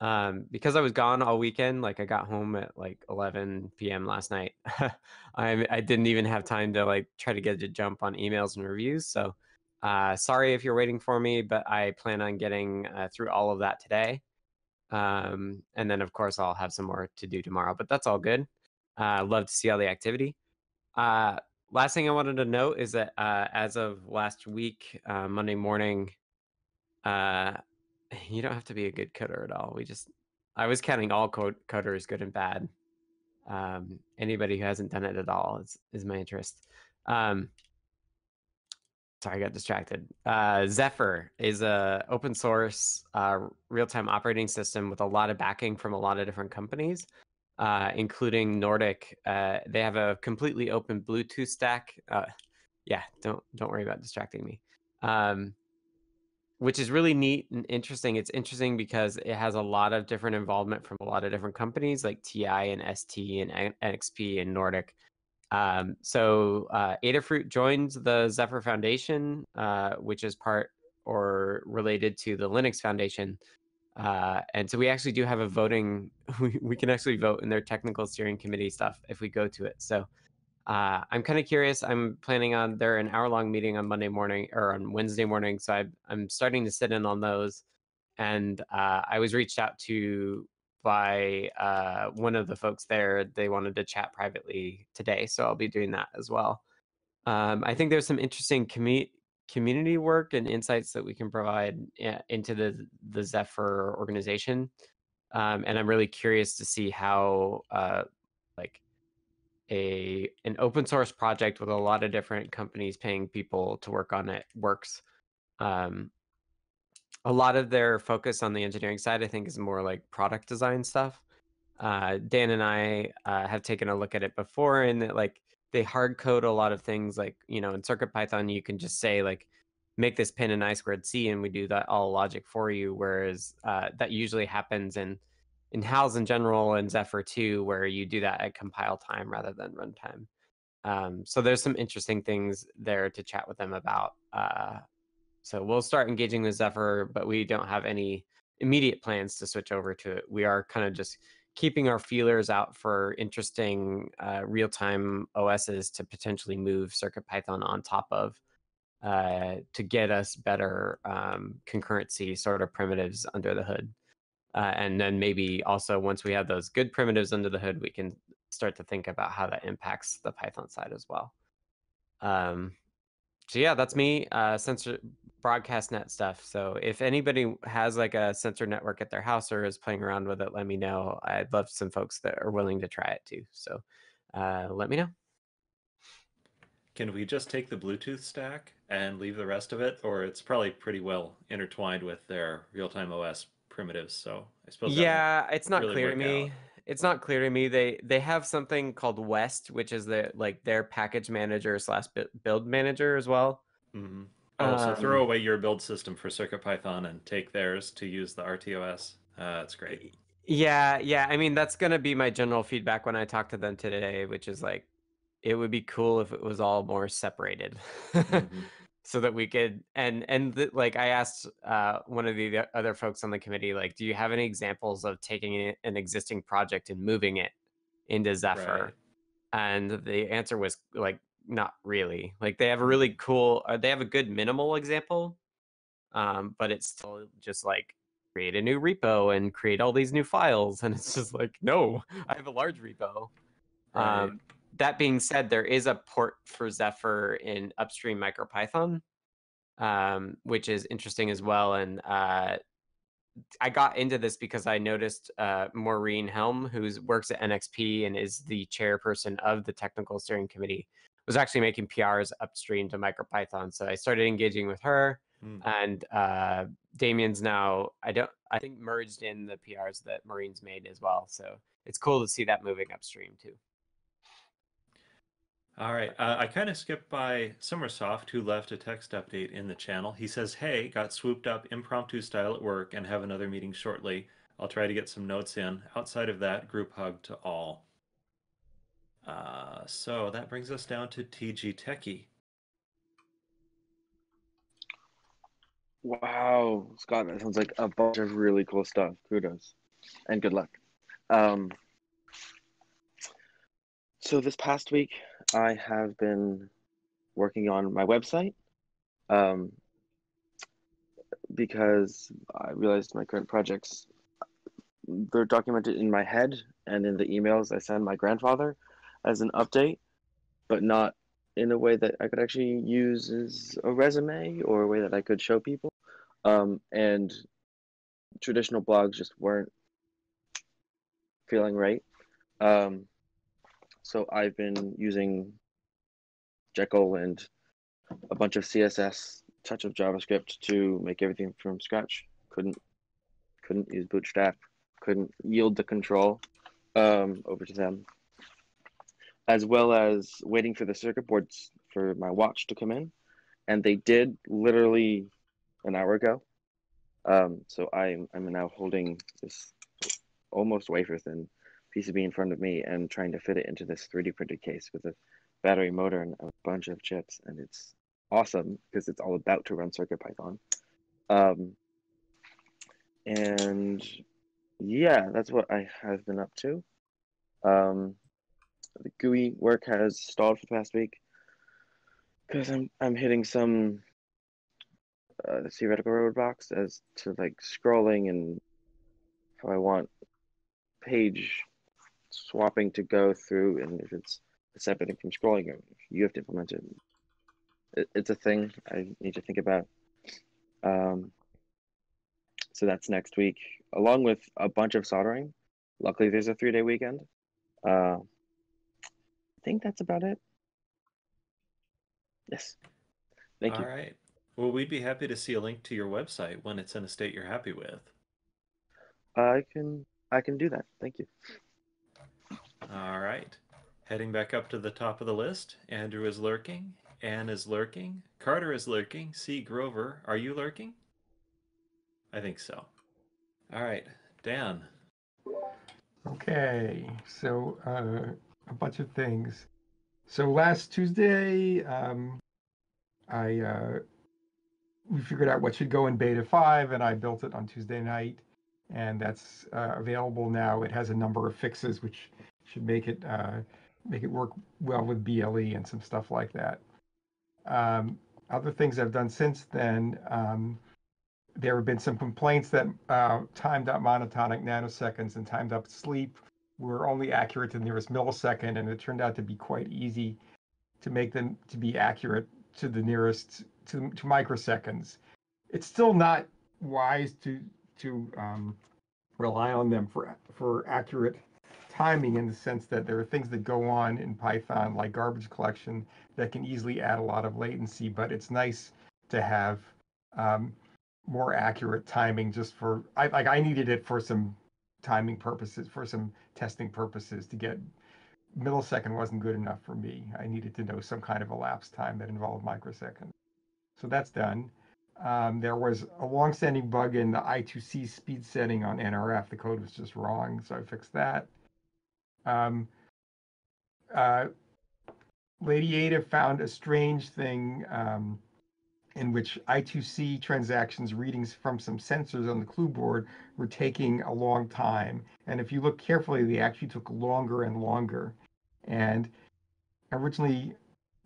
Because I was gone all weekend, like I got home at like 11 p.m. last night. I didn't even have time to like try to get a jump on emails and reviews. So sorry if you're waiting for me, but I plan on getting through all of that today. And then of course I'll have some more to do tomorrow, but that's all good. Love to see all the activity. Last thing I wanted to note is that as of last week, Monday morning, you don't have to be a good coder at all. I was counting all coders, good and bad. Anybody who hasn't done it at all is my interest. Sorry, I got distracted. Zephyr is an open source real-time operating system with a lot of backing from a lot of different companies, including Nordic. They have a completely open Bluetooth stack. Yeah, don't worry about distracting me. Which is really neat and interesting. It's interesting because it has a lot of different involvement from a lot of different companies like TI and ST and NXP and Nordic. So Adafruit joins the Zephyr Foundation, which is part or related to the Linux Foundation. And so we actually do have a voting, we can actually vote in their technical steering committee stuff if we go to it. So I'm kind of curious. I'm planning on, they're an hour-long meeting on Monday morning or on Wednesday morning. So I'm starting to sit in on those. And I was reached out to by one of the folks there. They wanted to chat privately today. So I'll be doing that as well. I think there's some interesting community work and insights that we can provide into the Zephyr organization. And I'm really curious to see how like an open source project with a lot of different companies paying people to work on it works. A lot of their focus on the engineering side, I think, is more like product design stuff. Dan and I have taken a look at it before, and that, like, they hard code a lot of things, like, you know, in CircuitPython, you can just say, like, make this pin an I2C, and we do that all logic for you. Whereas that usually happens in HALs in general and Zephyr 2, where you do that at compile time rather than runtime. So there's some interesting things there to chat with them about. So we'll start engaging with Zephyr, but we don't have any immediate plans to switch over to it. We are kind of just keeping our feelers out for interesting real-time OSs to potentially move CircuitPython on top of to get us better concurrency sort of primitives under the hood. And then maybe also once we have those good primitives under the hood, we can start to think about how that impacts the Python side as well. So yeah, that's me, sensor broadcast.net stuff. So if anybody has like a sensor network at their house or is playing around with it, let me know. I'd love some folks that are willing to try it too. So let me know. Can we just take the Bluetooth stack and leave the rest of it? Or it's probably pretty well intertwined with their real-time OS primitives. So I suppose. Yeah, it's not really clear to me. It's not clear to me. They have something called West, which is their package manager slash build manager as well. Mm-hmm. So throw away your build system for CircuitPython and take theirs to use the RTOS. That's great. Yeah. I mean, that's going to be my general feedback when I talk to them today, which is like, it would be cool if it was all more separated. Mm-hmm. So that we could, like I asked one of the other folks on the committee, like, do you have any examples of taking an existing project and moving it into Zephyr? Right. And the answer was like, not really. Like they have a really cool, they have a good minimal example, but it's still just like create a new repo and create all these new files. And it's just like, no, I have a large repo. Right. That being said, there is a port for Zephyr in upstream MicroPython, which is interesting as well. And I got into this because I noticed Maureen Helm, who works at NXP and is the chairperson of the technical steering committee, was actually making PRs upstream to MicroPython. So I started engaging with her. Mm. And Damien's now, I think merged in the PRs that Maureen's made as well. So it's cool to see that moving upstream too. All right. I kind of skipped by Summersoft, who left a text update in the channel. He says, hey, got swooped up impromptu style at work and have another meeting shortly. I'll try to get some notes in. Outside of that, group hug to all. So that brings us down to TG Techie. Wow, Scott, that sounds like a bunch of really cool stuff. Kudos and good luck. So this past week, I have been working on my website because I realized my current projects, they're documented in my head and in the emails I send my grandfather as an update, but not in a way that I could actually use as a resume or a way that I could show people. And traditional blogs just weren't feeling right. So I've been using Jekyll and a bunch of CSS, touch of JavaScript to make everything from scratch. Couldn't use Bootstrap. Couldn't yield the control over to them. As well as waiting for the circuit boards for my watch to come in. And they did literally an hour ago. So I'm now holding this almost wafer thin PCB in front of me and trying to fit it into this 3D printed case with a battery motor and a bunch of chips, and it's awesome because it's all about to run CircuitPython. And yeah, that's what I have been up to. The GUI work has stalled for the past week because I'm hitting some theoretical roadblocks as to like scrolling and how I want page swapping to go through, and if it's separating from scrolling, or you have to implement it. It's a thing I need to think about. So that's next week, along with a bunch of soldering. Luckily, there's a 3-day weekend. I think that's about it. Yes. Thank you. All right. Well, we'd be happy to see a link to your website when it's in a state you're happy with. I can do that. Thank you. All right. Heading back up to the top of the list. Andrew is lurking. Anne is lurking. Carter is lurking. C. Grover, are you lurking? I think so. All right, Dan. Okay, so a bunch of things. So last Tuesday, we figured out what should go in beta 5, and I built it on Tuesday night, and that's available now. It has a number of fixes, which should make it work well with BLE and some stuff like that. Other things I've done since then, there have been some complaints that timed up monotonic nanoseconds and timed up sleep were only accurate to the nearest millisecond, and it turned out to be quite easy to make them to be accurate to the nearest to microseconds. It's still not wise to rely on them for accurate timing, in the sense that there are things that go on in Python, like garbage collection, that can easily add a lot of latency, but it's nice to have more accurate timing just for, I needed it for some timing purposes, for some testing purposes. To get millisecond wasn't good enough for me. I needed to know some kind of elapsed time that involved microseconds. So that's done. There was a long-standing bug in the I2C speed setting on NRF. The code was just wrong, so I fixed that. Lady Ada found a strange thing in which I2C transactions readings from some sensors on the clue board were taking a long time. And if you look carefully, they actually took longer and longer. And originally,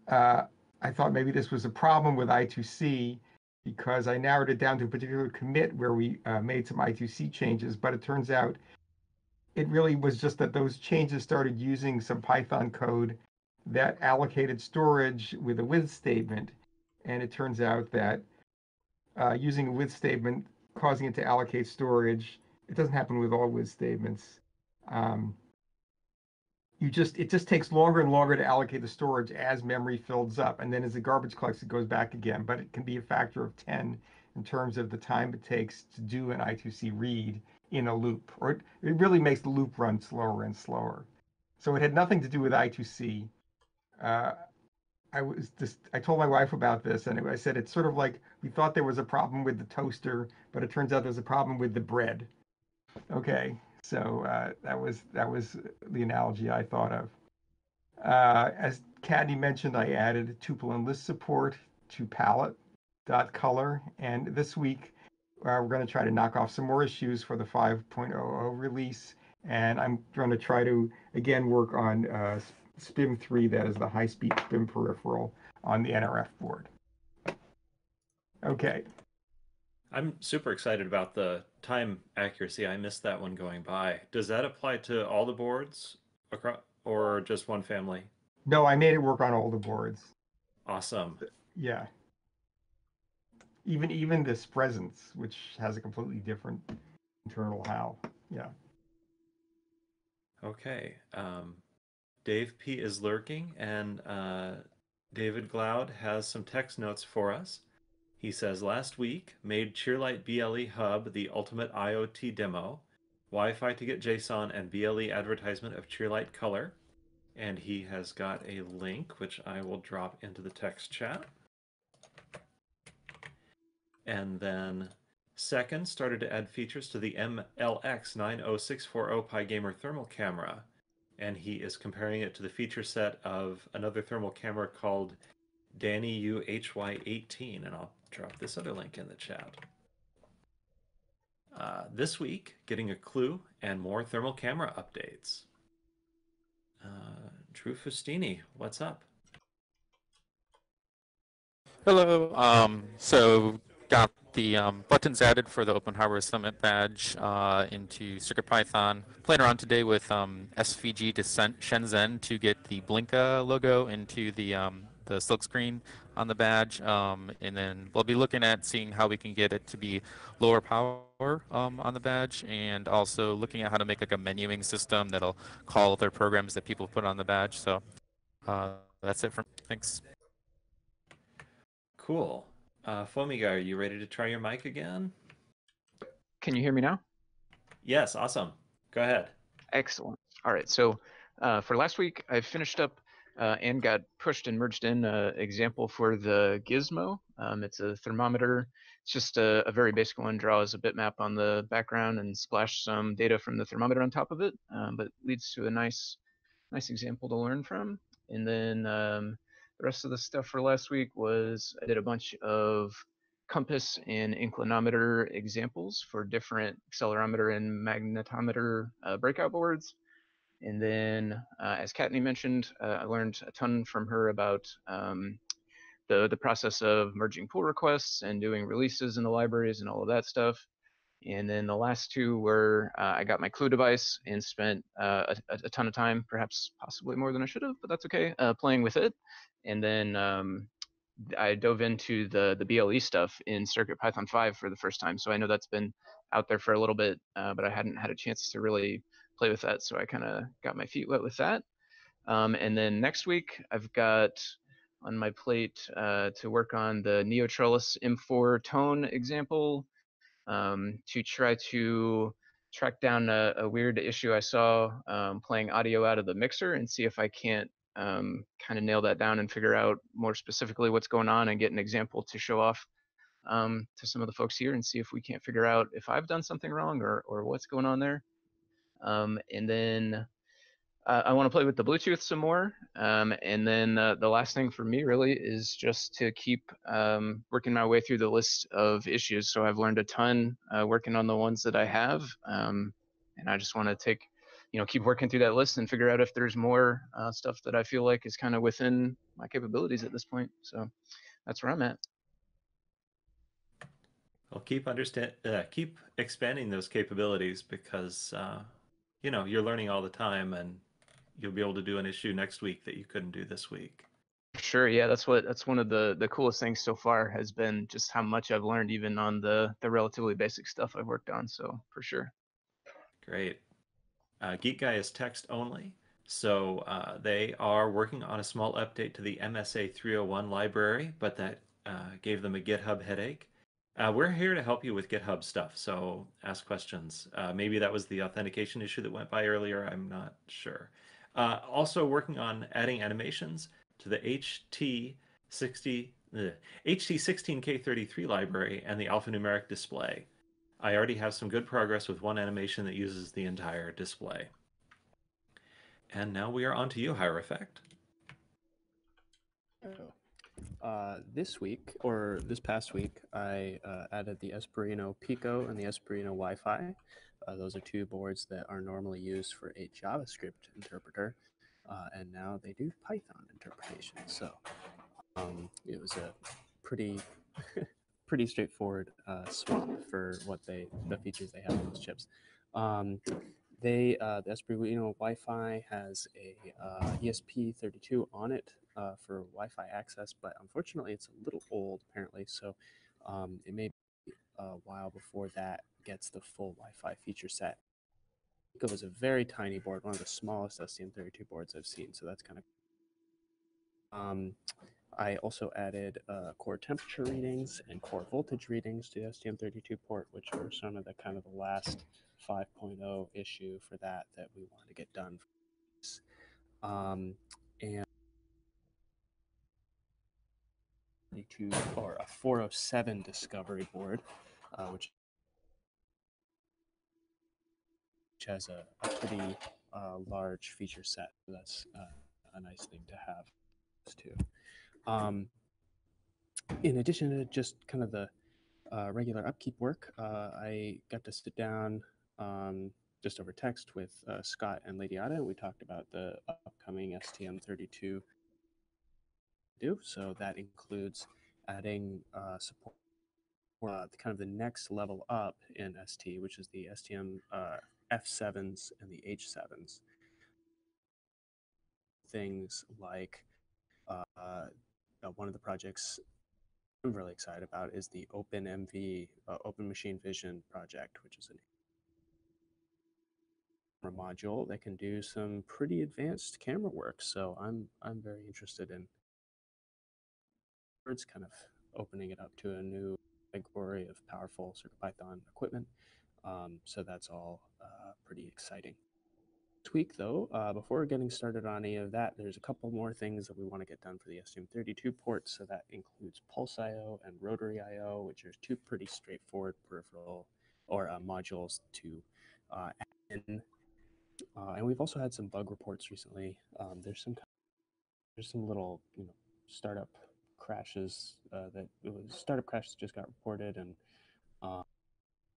I thought maybe this was a problem with I2C, because I narrowed it down to a particular commit where we made some I2C changes, but it turns out it really was just that those changes started using some Python code that allocated storage with a with statement. And it turns out that using a with statement, causing it to allocate storage, it doesn't happen with all with statements. It just takes longer and longer to allocate the storage as memory fills up. And then as the garbage collects, it goes back again, but it can be a factor of 10 in terms of the time it takes to do an I2C read in a loop, or it really makes the loop run slower and slower. So it had nothing to do with I2C. I told my wife about this, and I said, it's sort of like, we thought there was a problem with the toaster, but it turns out there's a problem with the bread. Okay. So that was the analogy I thought of. As Cadney mentioned, I added tuple and list support to palette.color. And this week, we're going to try to knock off some more issues for the 5.00 release. And I'm going to try to, again, work on SPIM3, that is the high-speed SPIM peripheral on the NRF board. Okay. I'm super excited about the time accuracy. I missed that one going by. Does that apply to all the boards across, or just one family? No, I made it work on all the boards. Awesome. Yeah. Even this presence, which has a completely different internal how. Yeah. Okay. Dave P is lurking, and David Gloud has some text notes for us. He says, last week, made Cheerlight BLE Hub the ultimate IoT demo, Wi-Fi to get JSON, and BLE advertisement of Cheerlight Color. And he has got a link, which I will drop into the text chat. And then second, started to add features to the MLX90640 PyGamer thermal camera. And he is comparing it to the feature set of another thermal camera called Danny UHY18, and I'll drop this other link in the chat. This week, getting a clue and more thermal camera updates. Drew Fustini, what's up? Hello. So got the buttons added for the Open Hardware Summit badge into CircuitPython. Playing around today with SVG to Shenzhen to get the Blinka logo into the silk screen on the badge, and then we'll be looking at seeing how we can get it to be lower power on the badge, and also looking at how to make like a menuing system that'll call their programs that people put on the badge. So that's it for me. Thanks. Cool. Fomiga, are you ready to try your mic again? Can you hear me now? Yes, awesome. Go ahead. Excellent. All right, so for last week, I finished up and got pushed and merged in an example for the Gizmo. It's a thermometer. It's just a very basic one. Draws a bitmap on the background and splash some data from the thermometer on top of it, but it leads to a nice example to learn from. And then the rest of the stuff for last week was I did a bunch of compass and inclinometer examples for different accelerometer and magnetometer breakout boards. And then, as Katni mentioned, I learned a ton from her about the process of merging pull requests and doing releases in the libraries and all of that stuff. And then the last two were I got my Clue device and spent a ton of time, perhaps possibly more than I should have, but that's okay, playing with it. And then I dove into the BLE stuff in CircuitPython 5 for the first time. So I know that's been out there for a little bit, but I hadn't had a chance to really play with that, so I kind of got my feet wet with that. And then next week, I've got on my plate to work on the Neotrellis M4 tone example to try to track down a weird issue I saw playing audio out of the mixer and see if I can't kind of nail that down and figure out more specifically what's going on and get an example to show off to some of the folks here and see if we can't figure out if I've done something wrong or what's going on there. And then I want to play with the Bluetooth some more. And then the last thing for me really is just to keep working my way through the list of issues. So I've learned a ton working on the ones that I have. And I just want to take, keep working through that list and figure out if there's more stuff that I feel like is kind of within my capabilities at this point. So that's where I'm at. Well, keep expanding those capabilities because, you're learning all the time and you'll be able to do an issue next week that you couldn't do this week. Sure. Yeah. That's one of the coolest things so far has been just how much I've learned even on the relatively basic stuff I've worked on. So for sure. Great. Geek Guy is text only. So they are working on a small update to the MSA 301 library, but that gave them a GitHub headache. We're here to help you with GitHub stuff, so ask questions. Maybe that was the authentication issue that went by earlier. I'm not sure. Also working on adding animations to the HT16K33 library and the alphanumeric display. I already have some good progress with one animation that uses the entire display. And now we are on to you, HieroEffect. Oh. This week, or this past week, I added the Espruino Pico and the Espruino Wi-Fi. Those are two boards that are normally used for a JavaScript interpreter, and now they do Python interpretation. So it was a pretty straightforward swap for the features they have in those chips. The Espruino Wi-Fi has a ESP32 on it for Wi-Fi access, but unfortunately it's a little old apparently, so it may be a while before that gets the full Wi-Fi feature set. It was a very tiny board, one of the smallest STM32 boards I've seen, so that's kind of cool. I also added core temperature readings and core voltage readings to the STM32 port, which were some of the kind of the last 5.0 issue for that we wanted to get done. And a 407 discovery board, which has a pretty large feature set. That's a nice thing to have too. In addition to just kind of the regular upkeep work. I got to sit down just over text with Scott and Lady Ada. We talked about the upcoming STM32. So that includes adding support for kind of the next level up in ST, which is the STM F7s and the H7s. Things like one of the projects I'm really excited about is the OpenMV, Open Machine Vision project, which is a module that can do some pretty advanced camera work. So I'm very interested in it's kind of opening it up to a new category of powerful CircuitPython equipment. So that's all pretty exciting. This week, though, before getting started on any of that, there's a couple more things that we want to get done for the STM32 port. So that includes Pulse IO and Rotary IO, which are two pretty straightforward peripheral or modules to add in. And we've also had some bug reports recently. There's some little startup crashes startup crashes just got reported, and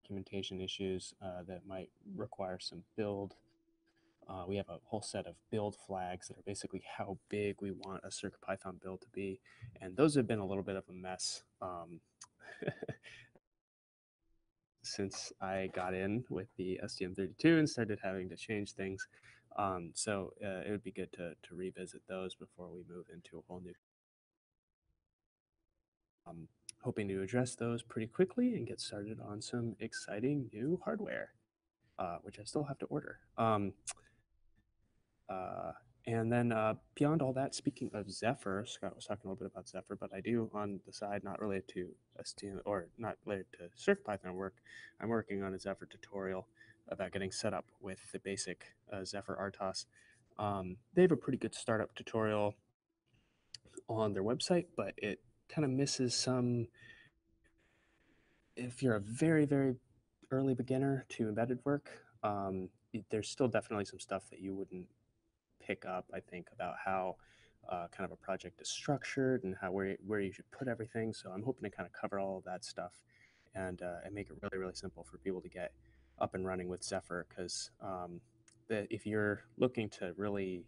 documentation issues that might require some build. We have a whole set of build flags that are basically how big we want a CircuitPython build to be, and those have been a little bit of a mess since I got in with the STM32 and started having to change things. So it would be good to revisit those before we move into a whole new. Hoping to address those pretty quickly and get started on some exciting new hardware, which I still have to order. And then beyond all that, speaking of Zephyr, Scott was talking a little bit about Zephyr, but I do on the side, not related to STM or not related to CircuitPython work, I'm working on a Zephyr tutorial about getting set up with the basic Zephyr RTOS. They have a pretty good startup tutorial on their website, but it kind of misses some, if you're a very, very early beginner to embedded work, there's still definitely some stuff that you wouldn't pick up, I think, about how kind of a project is structured and how where you should put everything. So I'm hoping to kind of cover all of that stuff and make it really, really simple for people to get up and running with Zephyr, because if you're looking to really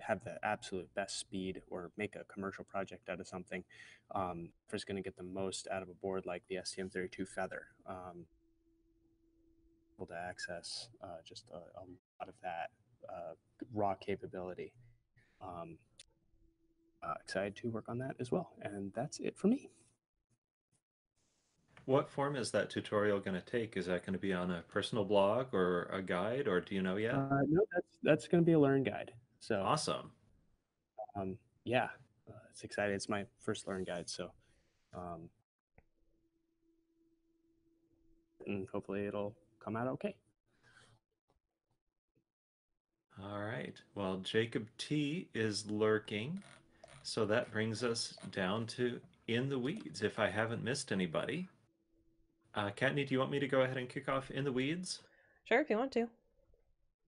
have the absolute best speed or make a commercial project out of something, Zephyr's going to get the most out of a board like the STM32 Feather. Able to access just a lot of that raw capability. Excited to work on that as well. And that's it for me. What form is that tutorial going to take? Is that going to be on a personal blog or a guide, or do you know yet? No, that's going to be a learn guide. So awesome. It's exciting. It's my first learn guide, so and hopefully it'll come out okay. All right. Well, Jacob T is lurking, so that brings us down to In the Weeds, if I haven't missed anybody. Katni, do you want me to go ahead and kick off In the Weeds? Sure, if you want to.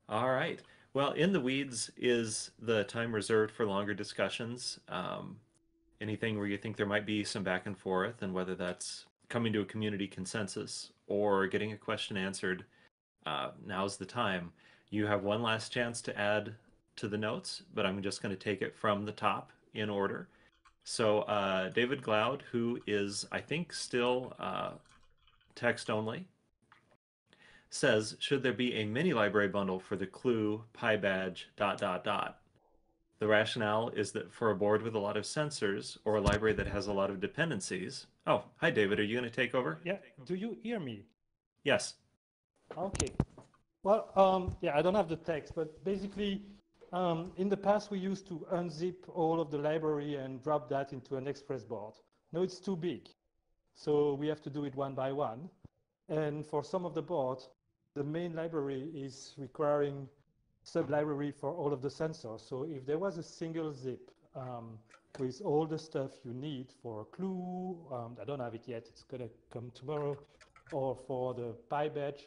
All right. Well, In the Weeds is the time reserved for longer discussions. Anything where you think there might be some back and forth, and whether that's coming to a community consensus or getting a question answered, now's the time. You have one last chance to add to the notes, but I'm just going to take it from the top in order. So David Gloud, who is, I think, still text only, says, should there be a mini library bundle for the clue PyBadge ... The rationale is that for a board with a lot of sensors or a library that has a lot of dependencies. Oh, hi, David. Are you going to take over? Yeah. Do you hear me? Yes. Okay. Well, I don't have the text, but basically in the past, we used to unzip all of the library and drop that into an Express board. No, it's too big. So we have to do it one by one. And for some of the boards, the main library is requiring sub-library for all of the sensors. So if there was a single zip with all the stuff you need for a clue, I don't have it yet, it's going to come tomorrow, or for the PyBadge,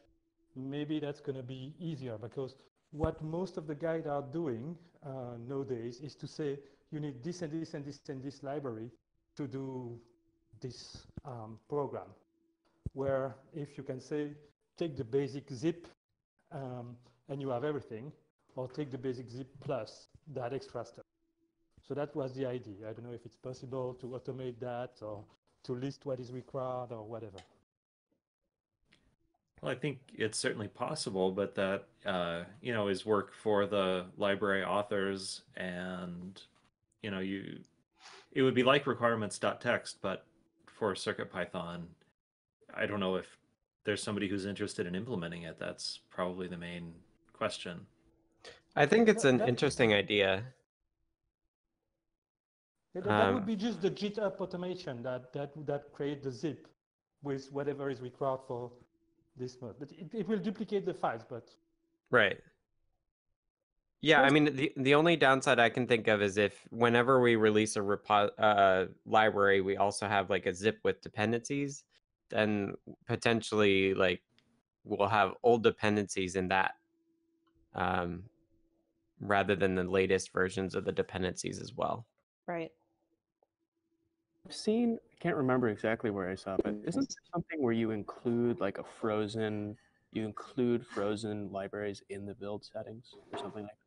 maybe that's going to be easier, because what most of the guides are doing nowadays is to say, you need this and this and this and this library to do this program, where if you can say, take the basic zip and you have everything, or take the basic zip plus that extra stuff. So that was the idea. I don't know if it's possible to automate that or to list what is required or whatever. Well, I think it's certainly possible, but that, you know, is work for the library authors, and, you know, it would be like requirements.txt, but for CircuitPython. I don't know if there's somebody who's interested in implementing it. That's probably the main question. I think it's an interesting idea. Yeah, that would be just the GitHub automation that create the zip with whatever is required for this mode. But it will duplicate the files, but... Right. Yeah, I mean, the only downside I can think of is if whenever we release a library, we also have like a zip with dependencies, then potentially like we'll have old dependencies in that rather than the latest versions of the dependencies as well. Right. I've seen, I can't remember exactly where I saw, but isn't there something where you include like frozen libraries in the build settings or something like that?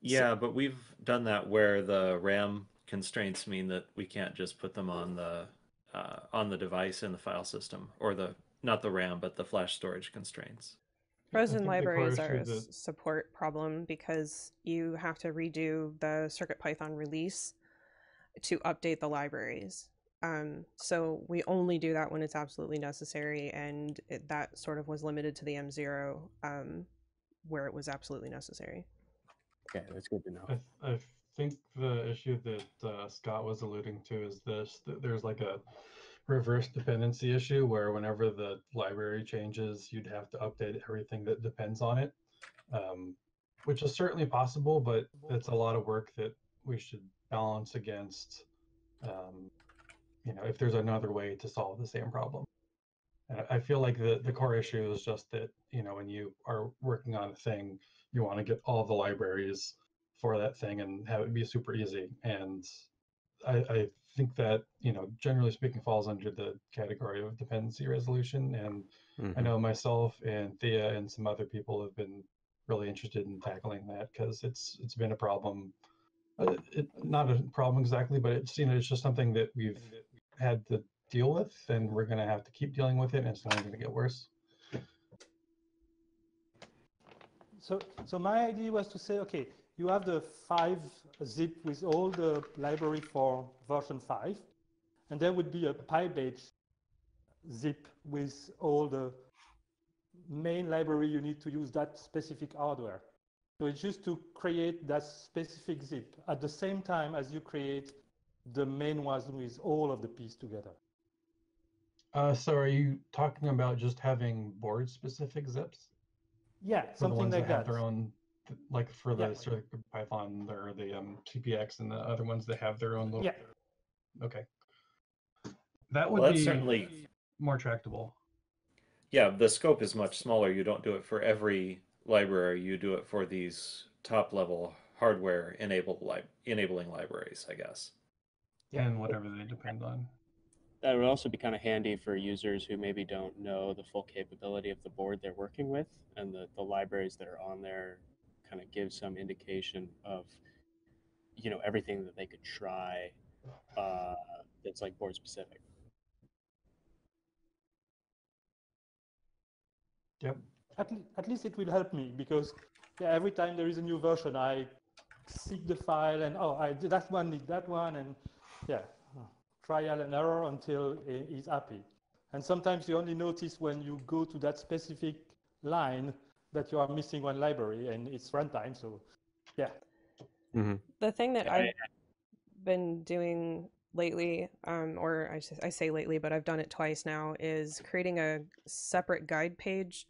Yeah, but we've done that where the RAM constraints mean that we can't just put them on the device in the file system, or the, not the RAM, but the flash storage constraints. Frozen libraries are a support problem because you have to redo the CircuitPython release to update the libraries. So we only do that when it's absolutely necessary, and that sort of was limited to the M0 where it was absolutely necessary. Okay, that's good to know. I think the issue that Scott was alluding to is this, that there's like a reverse dependency issue where whenever the library changes, you'd have to update everything that depends on it, which is certainly possible, but it's a lot of work that we should balance against, you know, if there's another way to solve the same problem. And I feel like the core issue is just that, you know, when you are working on a thing, you want to get all the libraries for that thing and have it be super easy. And I think that, you know, generally speaking, falls under the category of dependency resolution. And I know myself and Thea and some other people have been really interested in tackling that, because it's been a problem. Not a problem exactly, but it's, you know, it's just something that we've had to deal with, and we're going to have to keep dealing with it, and it's only going to get worse. So my idea was to say, okay, you have the 5 zip with all the library for version 5, and there would be a PyBase zip with all the main library you need to use that specific hardware. So it's just to create that specific zip at the same time as you create the main one with all of the pieces together. So are you talking about just having board specific zips? Yeah, something like that. Like for the sort of Python, or the CPX and the other ones that have their own little. Yeah. Okay. That would be certainly more tractable. Yeah, the scope is much smaller. You don't do it for every library. You do it for these top-level hardware enabling libraries, I guess. Yeah, and whatever they depend on. That would also be kind of handy for users who maybe don't know the full capability of the board they're working with, and the libraries that are on there. Kind of give some indication of, you know, everything that they could try that's like board specific. Yep. At least it will help me, because yeah, every time there is a new version, I seek the file and that one need that one, and yeah, trial and error until he's happy. And sometimes you only notice when you go to that specific line that you are missing one library, and it's runtime, so yeah. Mm-hmm. The thing that I've been doing lately, or I say lately, but I've done it twice now, is creating a separate guide page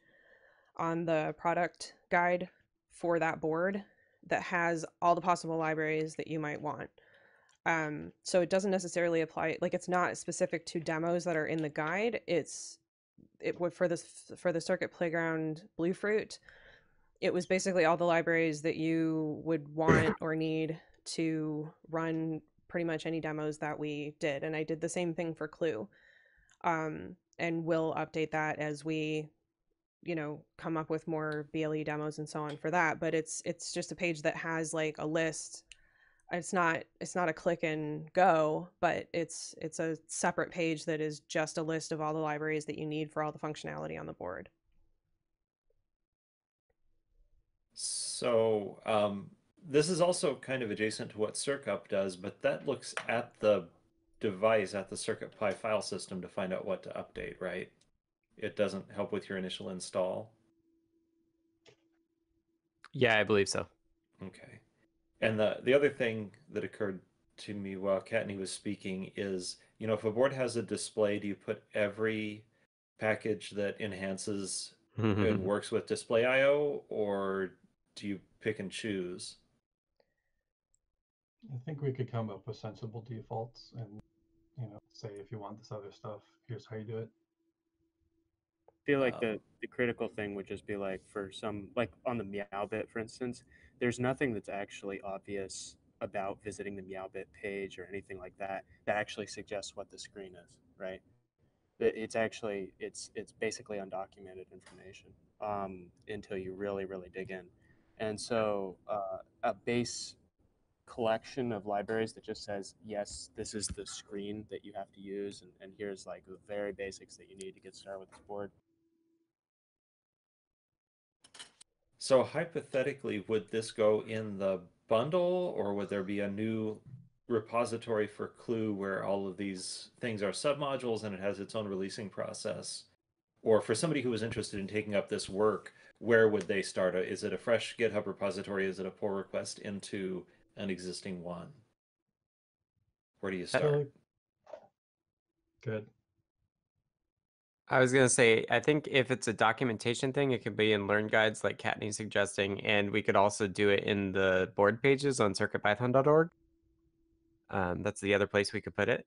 on the product guide for that board that has all the possible libraries that you might want. So it doesn't necessarily apply, like it's not specific to demos that are in the guide, it would for the Circuit Playground Bluefruit, it was basically all the libraries that you would want or need to run pretty much any demos that we did. And I did the same thing for Clue. And we'll update that as we, you know, come up with more BLE demos and so on for that. But it's just a page that has like a list. It's not a click and go, but it's a separate page that is just a list of all the libraries that you need for all the functionality on the board. So this is also kind of adjacent to what CircUp does, but that looks at the device, at the CircuitPy file system, to find out what to update, right? It doesn't help with your initial install? Yeah, I believe so. Okay. And the other thing that occurred to me while Katni was speaking is, you know, if a board has a display, do you put every package that enhances and works with display I/O, or do you pick and choose? I think we could come up with sensible defaults and, you know, say if you want this other stuff, here's how you do it. I feel like the critical thing would just be like, for some, like on the meow bit, for instance, there's nothing that's actually obvious about visiting the meow bit page or anything like that that actually suggests what the screen is, right? It's actually, it's basically undocumented information until you really dig in. And so a base collection of libraries that just says, yes, this is the screen that you have to use, and here's like the very basics that you need to get started with this board. So hypothetically, would this go in the bundle, or would there be a new repository for Clue where all of these things are submodules and it has its own releasing process? Or for somebody who was interested in taking up this work, where would they start? Is it a fresh GitHub repository? Is it a pull request into an existing one? Where do you start? Good. I was going to say, I think if it's a documentation thing, it could be in Learn Guides, like Katni's suggesting, and we could also do it in the board pages on circuitpython.org. That's the other place we could put it,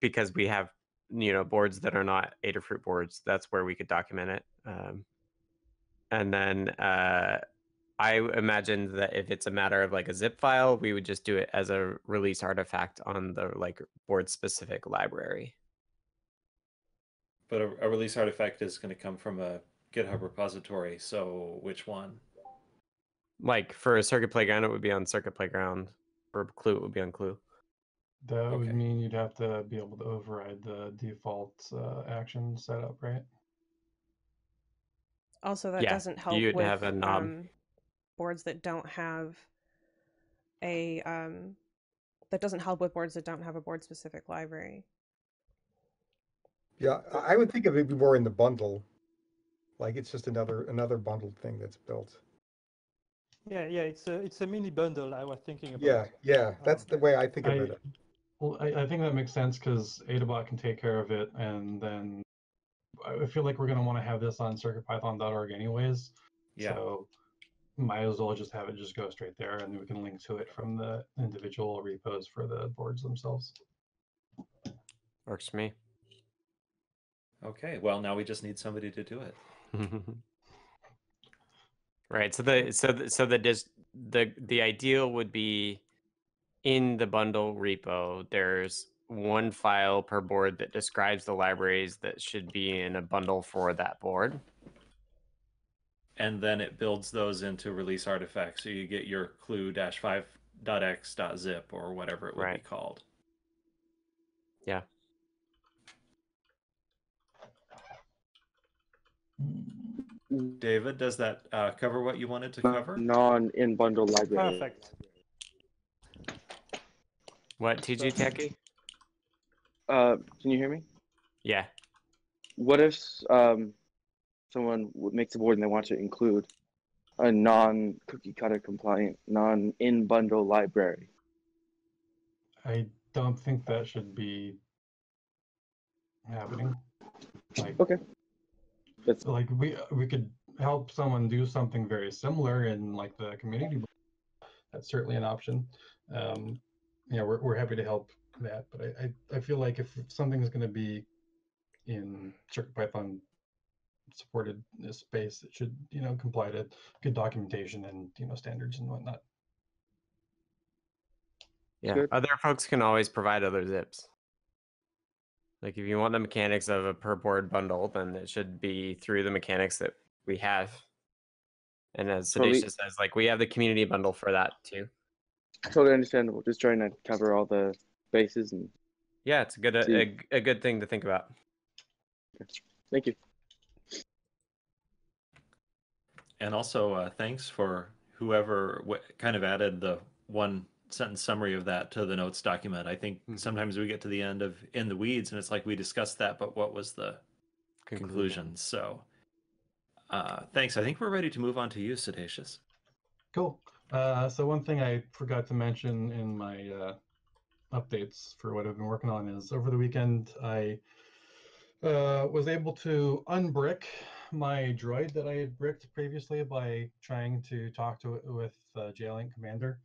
because we have, you know, boards that are not Adafruit boards. That's where we could document it. And then I imagined that if it's a matter of like a zip file, we would just do it as a release artifact on the like board specific library. But a release artifact is going to come from a GitHub repository. So which one? Like for a Circuit Playground, it would be on Circuit Playground. For Clue, it would be on Clue. That would mean you'd have to be able to override the default action setup, right? Also, that doesn't help you'd with have a knob. Boards that don't have a that doesn't help with boards that don't have a board specific library. Yeah, I would think of it more in the bundle, like it's just another bundled thing that's built. Yeah, it's a mini bundle. I was thinking about. Yeah, that's the way I think of it. Well, I think that makes sense because Adabot can take care of it, and then I feel like we're going to want to have this on circuitpython.org anyways. Yeah. So might as well just have it just go straight there, and we can link to it from the individual repos for the boards themselves. Works for me. Okay, well, now we just need somebody to do it. Right. So the ideal would be in the bundle repo. There's one file per board that describes the libraries that should be in a bundle for that board. And then it builds those into release artifacts. So you get your clue-5.x.zip or whatever it would be called. Yeah. David, does that cover what you wanted to cover? Non-in-bundle library. Perfect. What, TG Techie? Can you hear me? Yeah. What if someone makes a board and they want to include a non-cookie cutter compliant, non-in-bundle library? I don't think that should be happening. Like, okay. That's like we could help someone do something very similar in like the community. That's certainly an option. Yeah, we're happy to help that, but I feel like if something is going to be in CircuitPython supported space, it should, you know, comply to good documentation and, you know, standards and whatnot. Yeah, good. Other folks can always provide other zips. Like if you want the mechanics of a per board bundle, then it should be through the mechanics that we have. And as Sadisha says, like we have the community bundle for that too. Totally understandable. Just trying to cover all the bases and. Yeah, it's a good thing to think about. Thank you. And also, thanks for whoever kind of added the one sentence summary of that to the notes document. I think sometimes we get to the end of In the Weeds, and it's like we discussed that, but what was the conclusion? So thanks. I think we're ready to move on to you, Sedatius. Cool. So one thing I forgot to mention in my updates for what I've been working on is over the weekend, I was able to unbrick my droid that I had bricked previously by trying to talk to it with JLink Commander.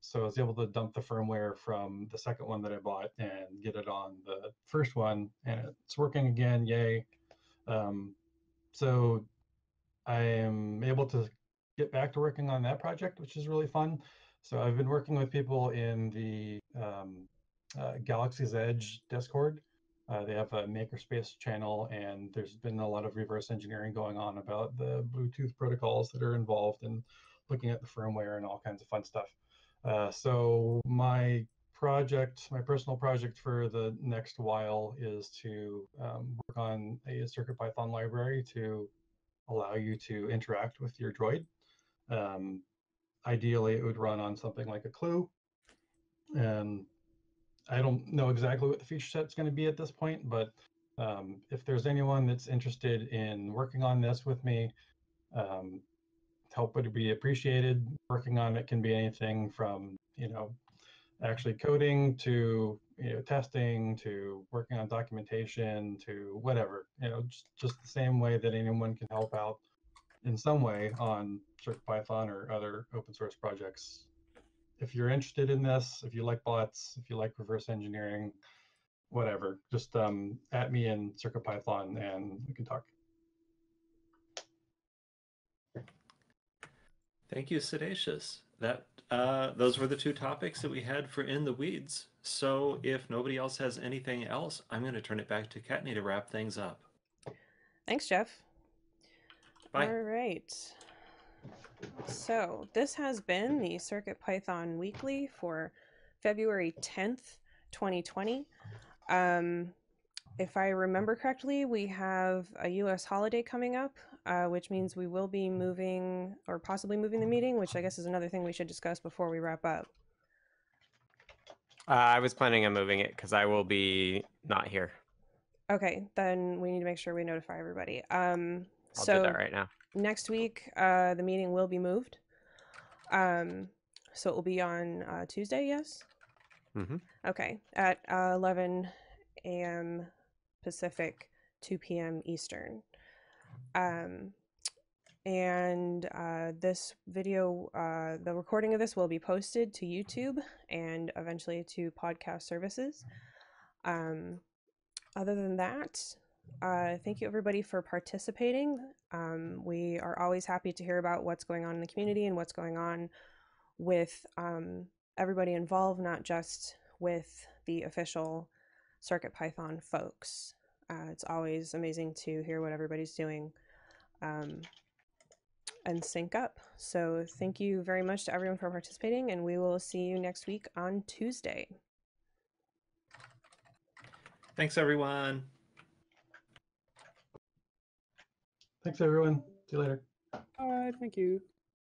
So I was able to dump the firmware from the second one that I bought and get it on the first one, and it's working again, yay. So I am able to get back to working on that project, which is really fun. So I've been working with people in the Galaxy's Edge Discord. They have a makerspace channel, and there's been a lot of reverse engineering going on about the Bluetooth protocols that are involved and looking at the firmware and all kinds of fun stuff. So my project, my personal project for the next while is to work on a CircuitPython library to allow you to interact with your droid. Ideally, it would run on something like a Clue. And I don't know exactly what the feature set's going to be at this point, but if there's anyone that's interested in working on this with me, help would be appreciated. Working on it can be anything from, you know, actually coding to, you know, testing to working on documentation to whatever, you know, just the same way that anyone can help out in some way on CircuitPython or other open source projects. If you're interested in this, if you like bots, if you like reverse engineering, whatever, just at me in CircuitPython and we can talk. Thank you, Sedatius. That those were the two topics that we had for In the Weeds. So if nobody else has anything else, I'm going to turn it back to Katni to wrap things up. Thanks, Jeff. Bye. All right. So this has been the CircuitPython Weekly for February 10th, 2020. If I remember correctly, we have a U.S. holiday coming up, which means we will be moving or possibly moving the meeting, which I guess is another thing we should discuss before we wrap up. I was planning on moving it because I will be not here. Okay, then we need to make sure we notify everybody. I'll do that right now. Next week, the meeting will be moved. So it will be on Tuesday, yes? Mm-hmm. Okay, at 11 a.m. Pacific, 2 p.m. Eastern. And this video, the recording of this will be posted to YouTube and eventually to podcast services. Other than that, thank you everybody for participating. We are always happy to hear about what's going on in the community and what's going on with everybody involved, not just with the official CircuitPython folks. It's always amazing to hear what everybody's doing and sync up. So thank you very much to everyone for participating, and we will see you next week on Tuesday. Thanks, everyone. Thanks, everyone. See you later. All right. Thank you.